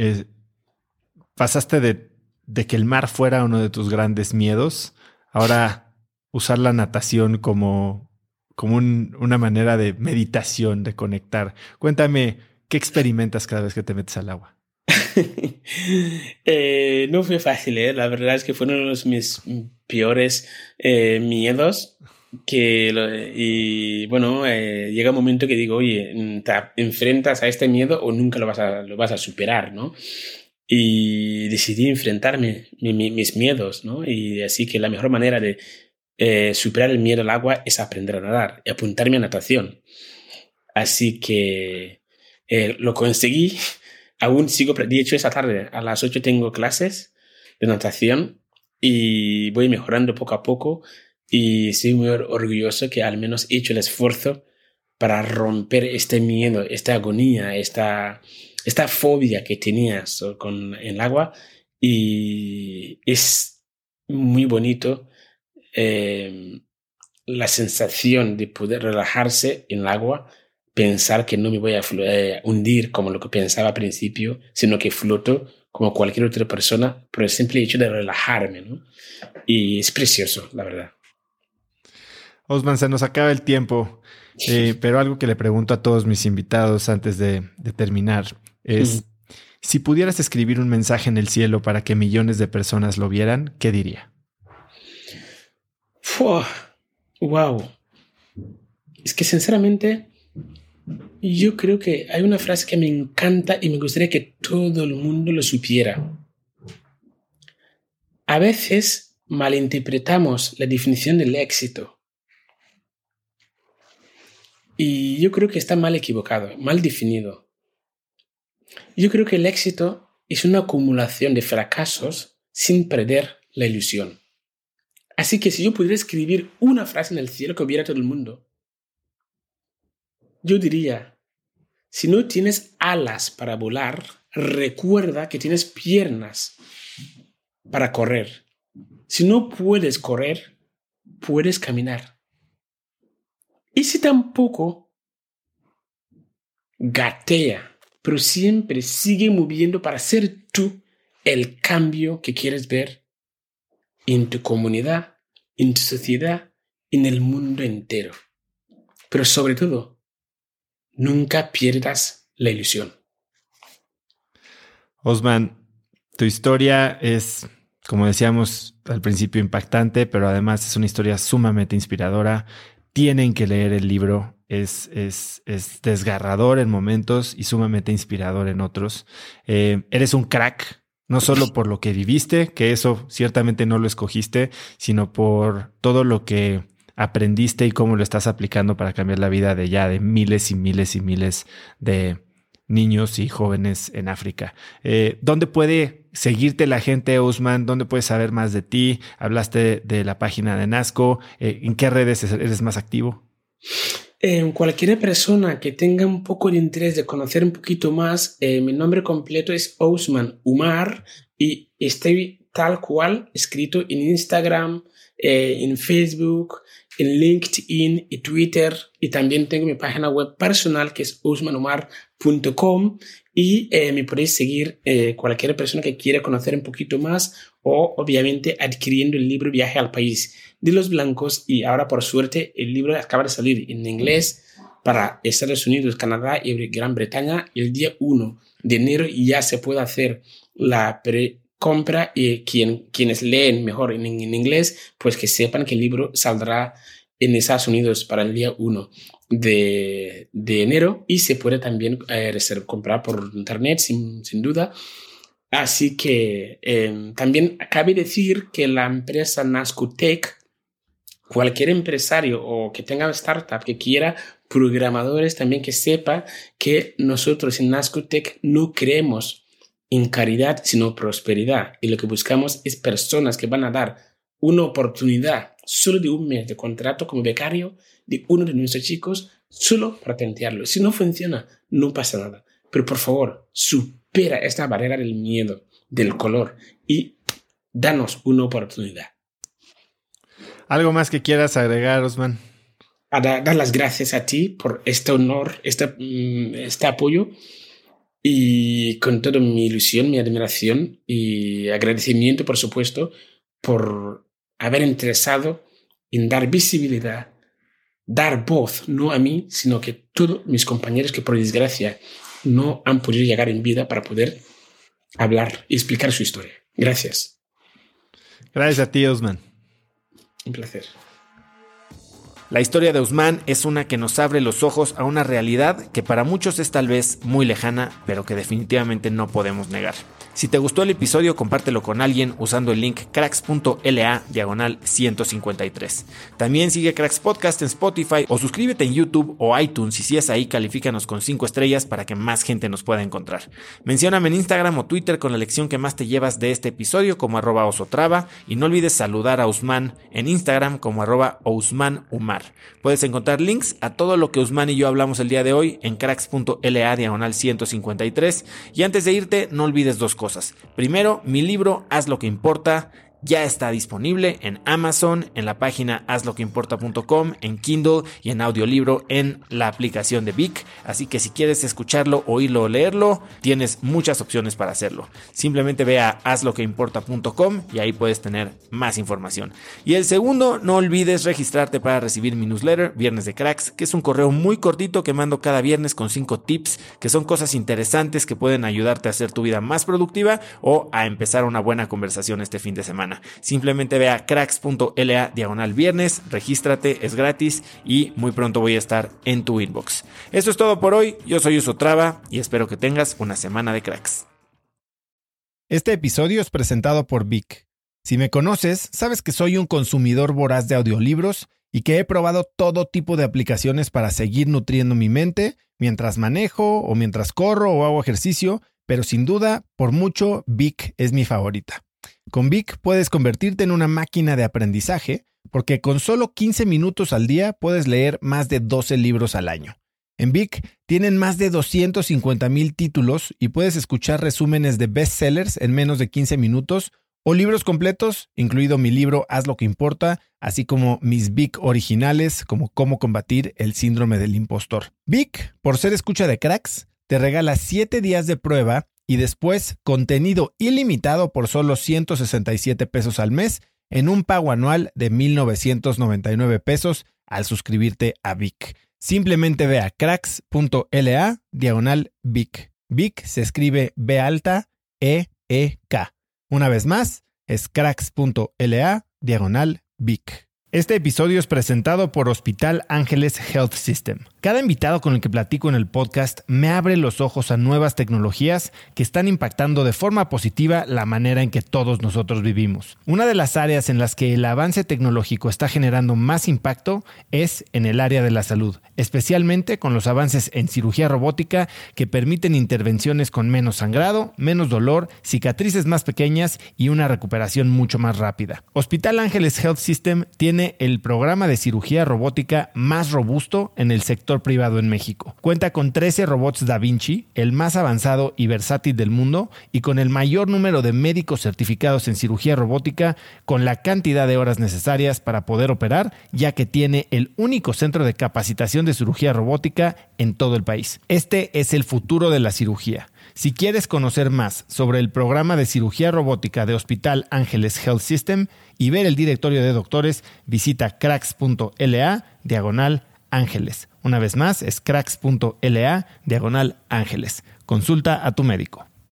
pasaste de que el mar fuera uno de tus grandes miedos. Ahora, usar la natación como una manera de meditación, de conectar. Cuéntame, ¿qué experimentas cada vez que te metes al agua? No fue fácil, ¿eh? La verdad es que fueron uno de mis peores miedos. Llega un momento que digo, oye, te enfrentas a este miedo o nunca lo vas a superar, ¿no? Y decidí enfrentarme mis miedos, ¿no? Y así que la mejor manera de superar el miedo al agua es aprender a nadar y apuntarme a natación. Así que lo conseguí. Aún sigo, de hecho esta tarde a las 8 tengo clases de natación y voy mejorando poco a poco y estoy muy orgulloso que al menos he hecho el esfuerzo para romper este miedo, esta agonía, esta fobia que tenías con el agua, y es muy bonito la sensación de poder relajarse en el agua, pensar que no me voy a hundir como lo que pensaba al principio, sino que floto como cualquier otra persona por el simple hecho de relajarme, ¿no? Y es precioso, la verdad. Ousmane, se nos acaba el tiempo, pero algo que le pregunto a todos mis invitados antes de terminar es, si pudieras escribir un mensaje en el cielo para que millones de personas lo vieran, ¿qué diría? ¡Wow! Es que sinceramente yo creo que hay una frase que me encanta y me gustaría que todo el mundo lo supiera. A veces malinterpretamos la definición del éxito y yo creo que está mal equivocado, mal definido. Yo creo que el éxito es una acumulación de fracasos sin perder la ilusión. Así que si yo pudiera escribir una frase en el cielo que hubiera todo el mundo, yo diría, si no tienes alas para volar, recuerda que tienes piernas para correr. Si no puedes correr, puedes caminar. Y si tampoco, gatea, pero siempre sigue moviendo para ser tú el cambio que quieres ver en tu comunidad, en tu sociedad, en el mundo entero. Pero sobre todo, nunca pierdas la ilusión. Ousmane, tu historia es, como decíamos al principio, impactante, pero además es una historia sumamente inspiradora. Tienen que leer el libro. Es desgarrador en momentos y sumamente inspirador en otros. Eres un crack No solo por lo que viviste, que eso ciertamente no lo escogiste, sino por todo lo que aprendiste y cómo lo estás aplicando para cambiar la vida de ya de miles y miles y miles de niños y jóvenes en África. ¿Dónde puede seguirte la gente, Ousmane? ¿Dónde puedes saber más de ti? Hablaste de la página de Nasco. ¿En qué redes eres más activo? Cualquier persona que tenga un poco de interés de conocer un poquito más, mi nombre completo es Ousmane Umar y estoy tal cual escrito en Instagram, en Facebook, en LinkedIn y Twitter, y también tengo mi página web personal que es ousmaneumar.com y me podéis seguir cualquier persona que quiera conocer un poquito más o obviamente adquiriendo el libro Viaje al País de los Blancos, y ahora por suerte el libro acaba de salir en inglés para Estados Unidos, Canadá y Gran Bretaña el día 1 de enero y ya se puede hacer la compra y quienes leen mejor en inglés, pues que sepan que el libro saldrá en Estados Unidos para el día 1 de enero y se puede también comprar por internet sin duda. Así que también cabe decir que la empresa NascoTech, cualquier empresario o que tenga startup que quiera, programadores también, que sepa que nosotros en NascoTech no creemos en caridad, sino prosperidad. Y lo que buscamos es personas que van a dar una oportunidad solo de un mes de contrato como becario de uno de nuestros chicos solo para tentearlo. Si no funciona, no pasa nada. Pero por favor, supera esta barrera del miedo, del color y danos una oportunidad. ¿Algo más que quieras agregar, Ousmane? A dar las gracias a ti por este honor, este apoyo. Y con toda mi ilusión, mi admiración y agradecimiento, por supuesto, por haber interesado en dar visibilidad, dar voz, no a mí, sino que todos mis compañeros que por desgracia no han podido llegar en vida para poder hablar y explicar su historia. Gracias. Gracias a ti, Ousmane. Un placer. La historia de Ousmane es una que nos abre los ojos a una realidad que para muchos es tal vez muy lejana, pero que definitivamente no podemos negar. Si te gustó el episodio, compártelo con alguien usando el link cracks.la/153. También sigue Cracks Podcast en Spotify o suscríbete en YouTube o iTunes, y si es ahí, califícanos con 5 estrellas para que más gente nos pueda encontrar. Mencióname en Instagram o Twitter con la lección que más te llevas de este episodio como @osotrava, y no olvides saludar a Ousmane en Instagram como @OusmaneUmar. Puedes encontrar links a todo lo que Ousmane y yo hablamos el día de hoy en cracks.la/153. Y antes de irte, no olvides 2 cosas. Primero, mi libro Haz lo que importa ya está disponible en Amazon, en la página hazloqueimporta.com, en Kindle y en audiolibro en la aplicación de Vic. Así que si quieres escucharlo, oírlo o leerlo, tienes muchas opciones para hacerlo. Simplemente ve a hazloqueimporta.com y ahí puedes tener más información. Y el segundo, no olvides registrarte para recibir mi newsletter Viernes de Cracks, que es un correo muy cortito que mando cada viernes con 5 tips, que son cosas interesantes que pueden ayudarte a hacer tu vida más productiva o a empezar una buena conversación este fin de semana. Simplemente ve a cracks.la/viernes, regístrate, es gratis y muy pronto voy a estar en tu inbox. Eso es todo por hoy. Yo soy Oso Trava y espero que tengas una semana de cracks. Este episodio es presentado por Vic. Si me conoces, sabes que soy un consumidor voraz de audiolibros y que he probado todo tipo de aplicaciones para seguir nutriendo mi mente mientras manejo o mientras corro o hago ejercicio, pero sin duda, por mucho, Vic es mi favorita. Con Vic puedes convertirte en una máquina de aprendizaje porque con solo 15 minutos al día puedes leer más de 12 libros al año. En Vic tienen más de 250,000 títulos y puedes escuchar resúmenes de bestsellers en menos de 15 minutos o libros completos, incluido mi libro Haz lo que importa, así como mis Vic originales como Cómo combatir el síndrome del impostor. Vic, por ser escucha de Cracks, te regala 7 días de prueba y después contenido ilimitado por solo $167 al mes en un pago anual de $1,999 al suscribirte a Vic. Simplemente ve a cracks.la/Vic. Vic se escribe BEEK. Una vez más, es cracks.la/Vic. Este episodio es presentado por Hospital Ángeles Health System. Cada invitado con el que platico en el podcast me abre los ojos a nuevas tecnologías que están impactando de forma positiva la manera en que todos nosotros vivimos. Una de las áreas en las que el avance tecnológico está generando más impacto es en el área de la salud, especialmente con los avances en cirugía robótica que permiten intervenciones con menos sangrado, menos dolor, cicatrices más pequeñas y una recuperación mucho más rápida. Hospital Ángeles Health System tiene el programa de cirugía robótica más robusto en el sector privado en México. Cuenta con 13 robots Da Vinci, el más avanzado y versátil del mundo, y con el mayor número de médicos certificados en cirugía robótica, con la cantidad de horas necesarias para poder operar, ya que tiene el único centro de capacitación de cirugía robótica en todo el país. Este es el futuro de la cirugía. Si quieres conocer más sobre el programa de cirugía robótica de Hospital Ángeles Health System y ver el directorio de doctores, visita cracks.la/ángeles. Una vez más, es cracks.la/ángeles. Consulta a tu médico.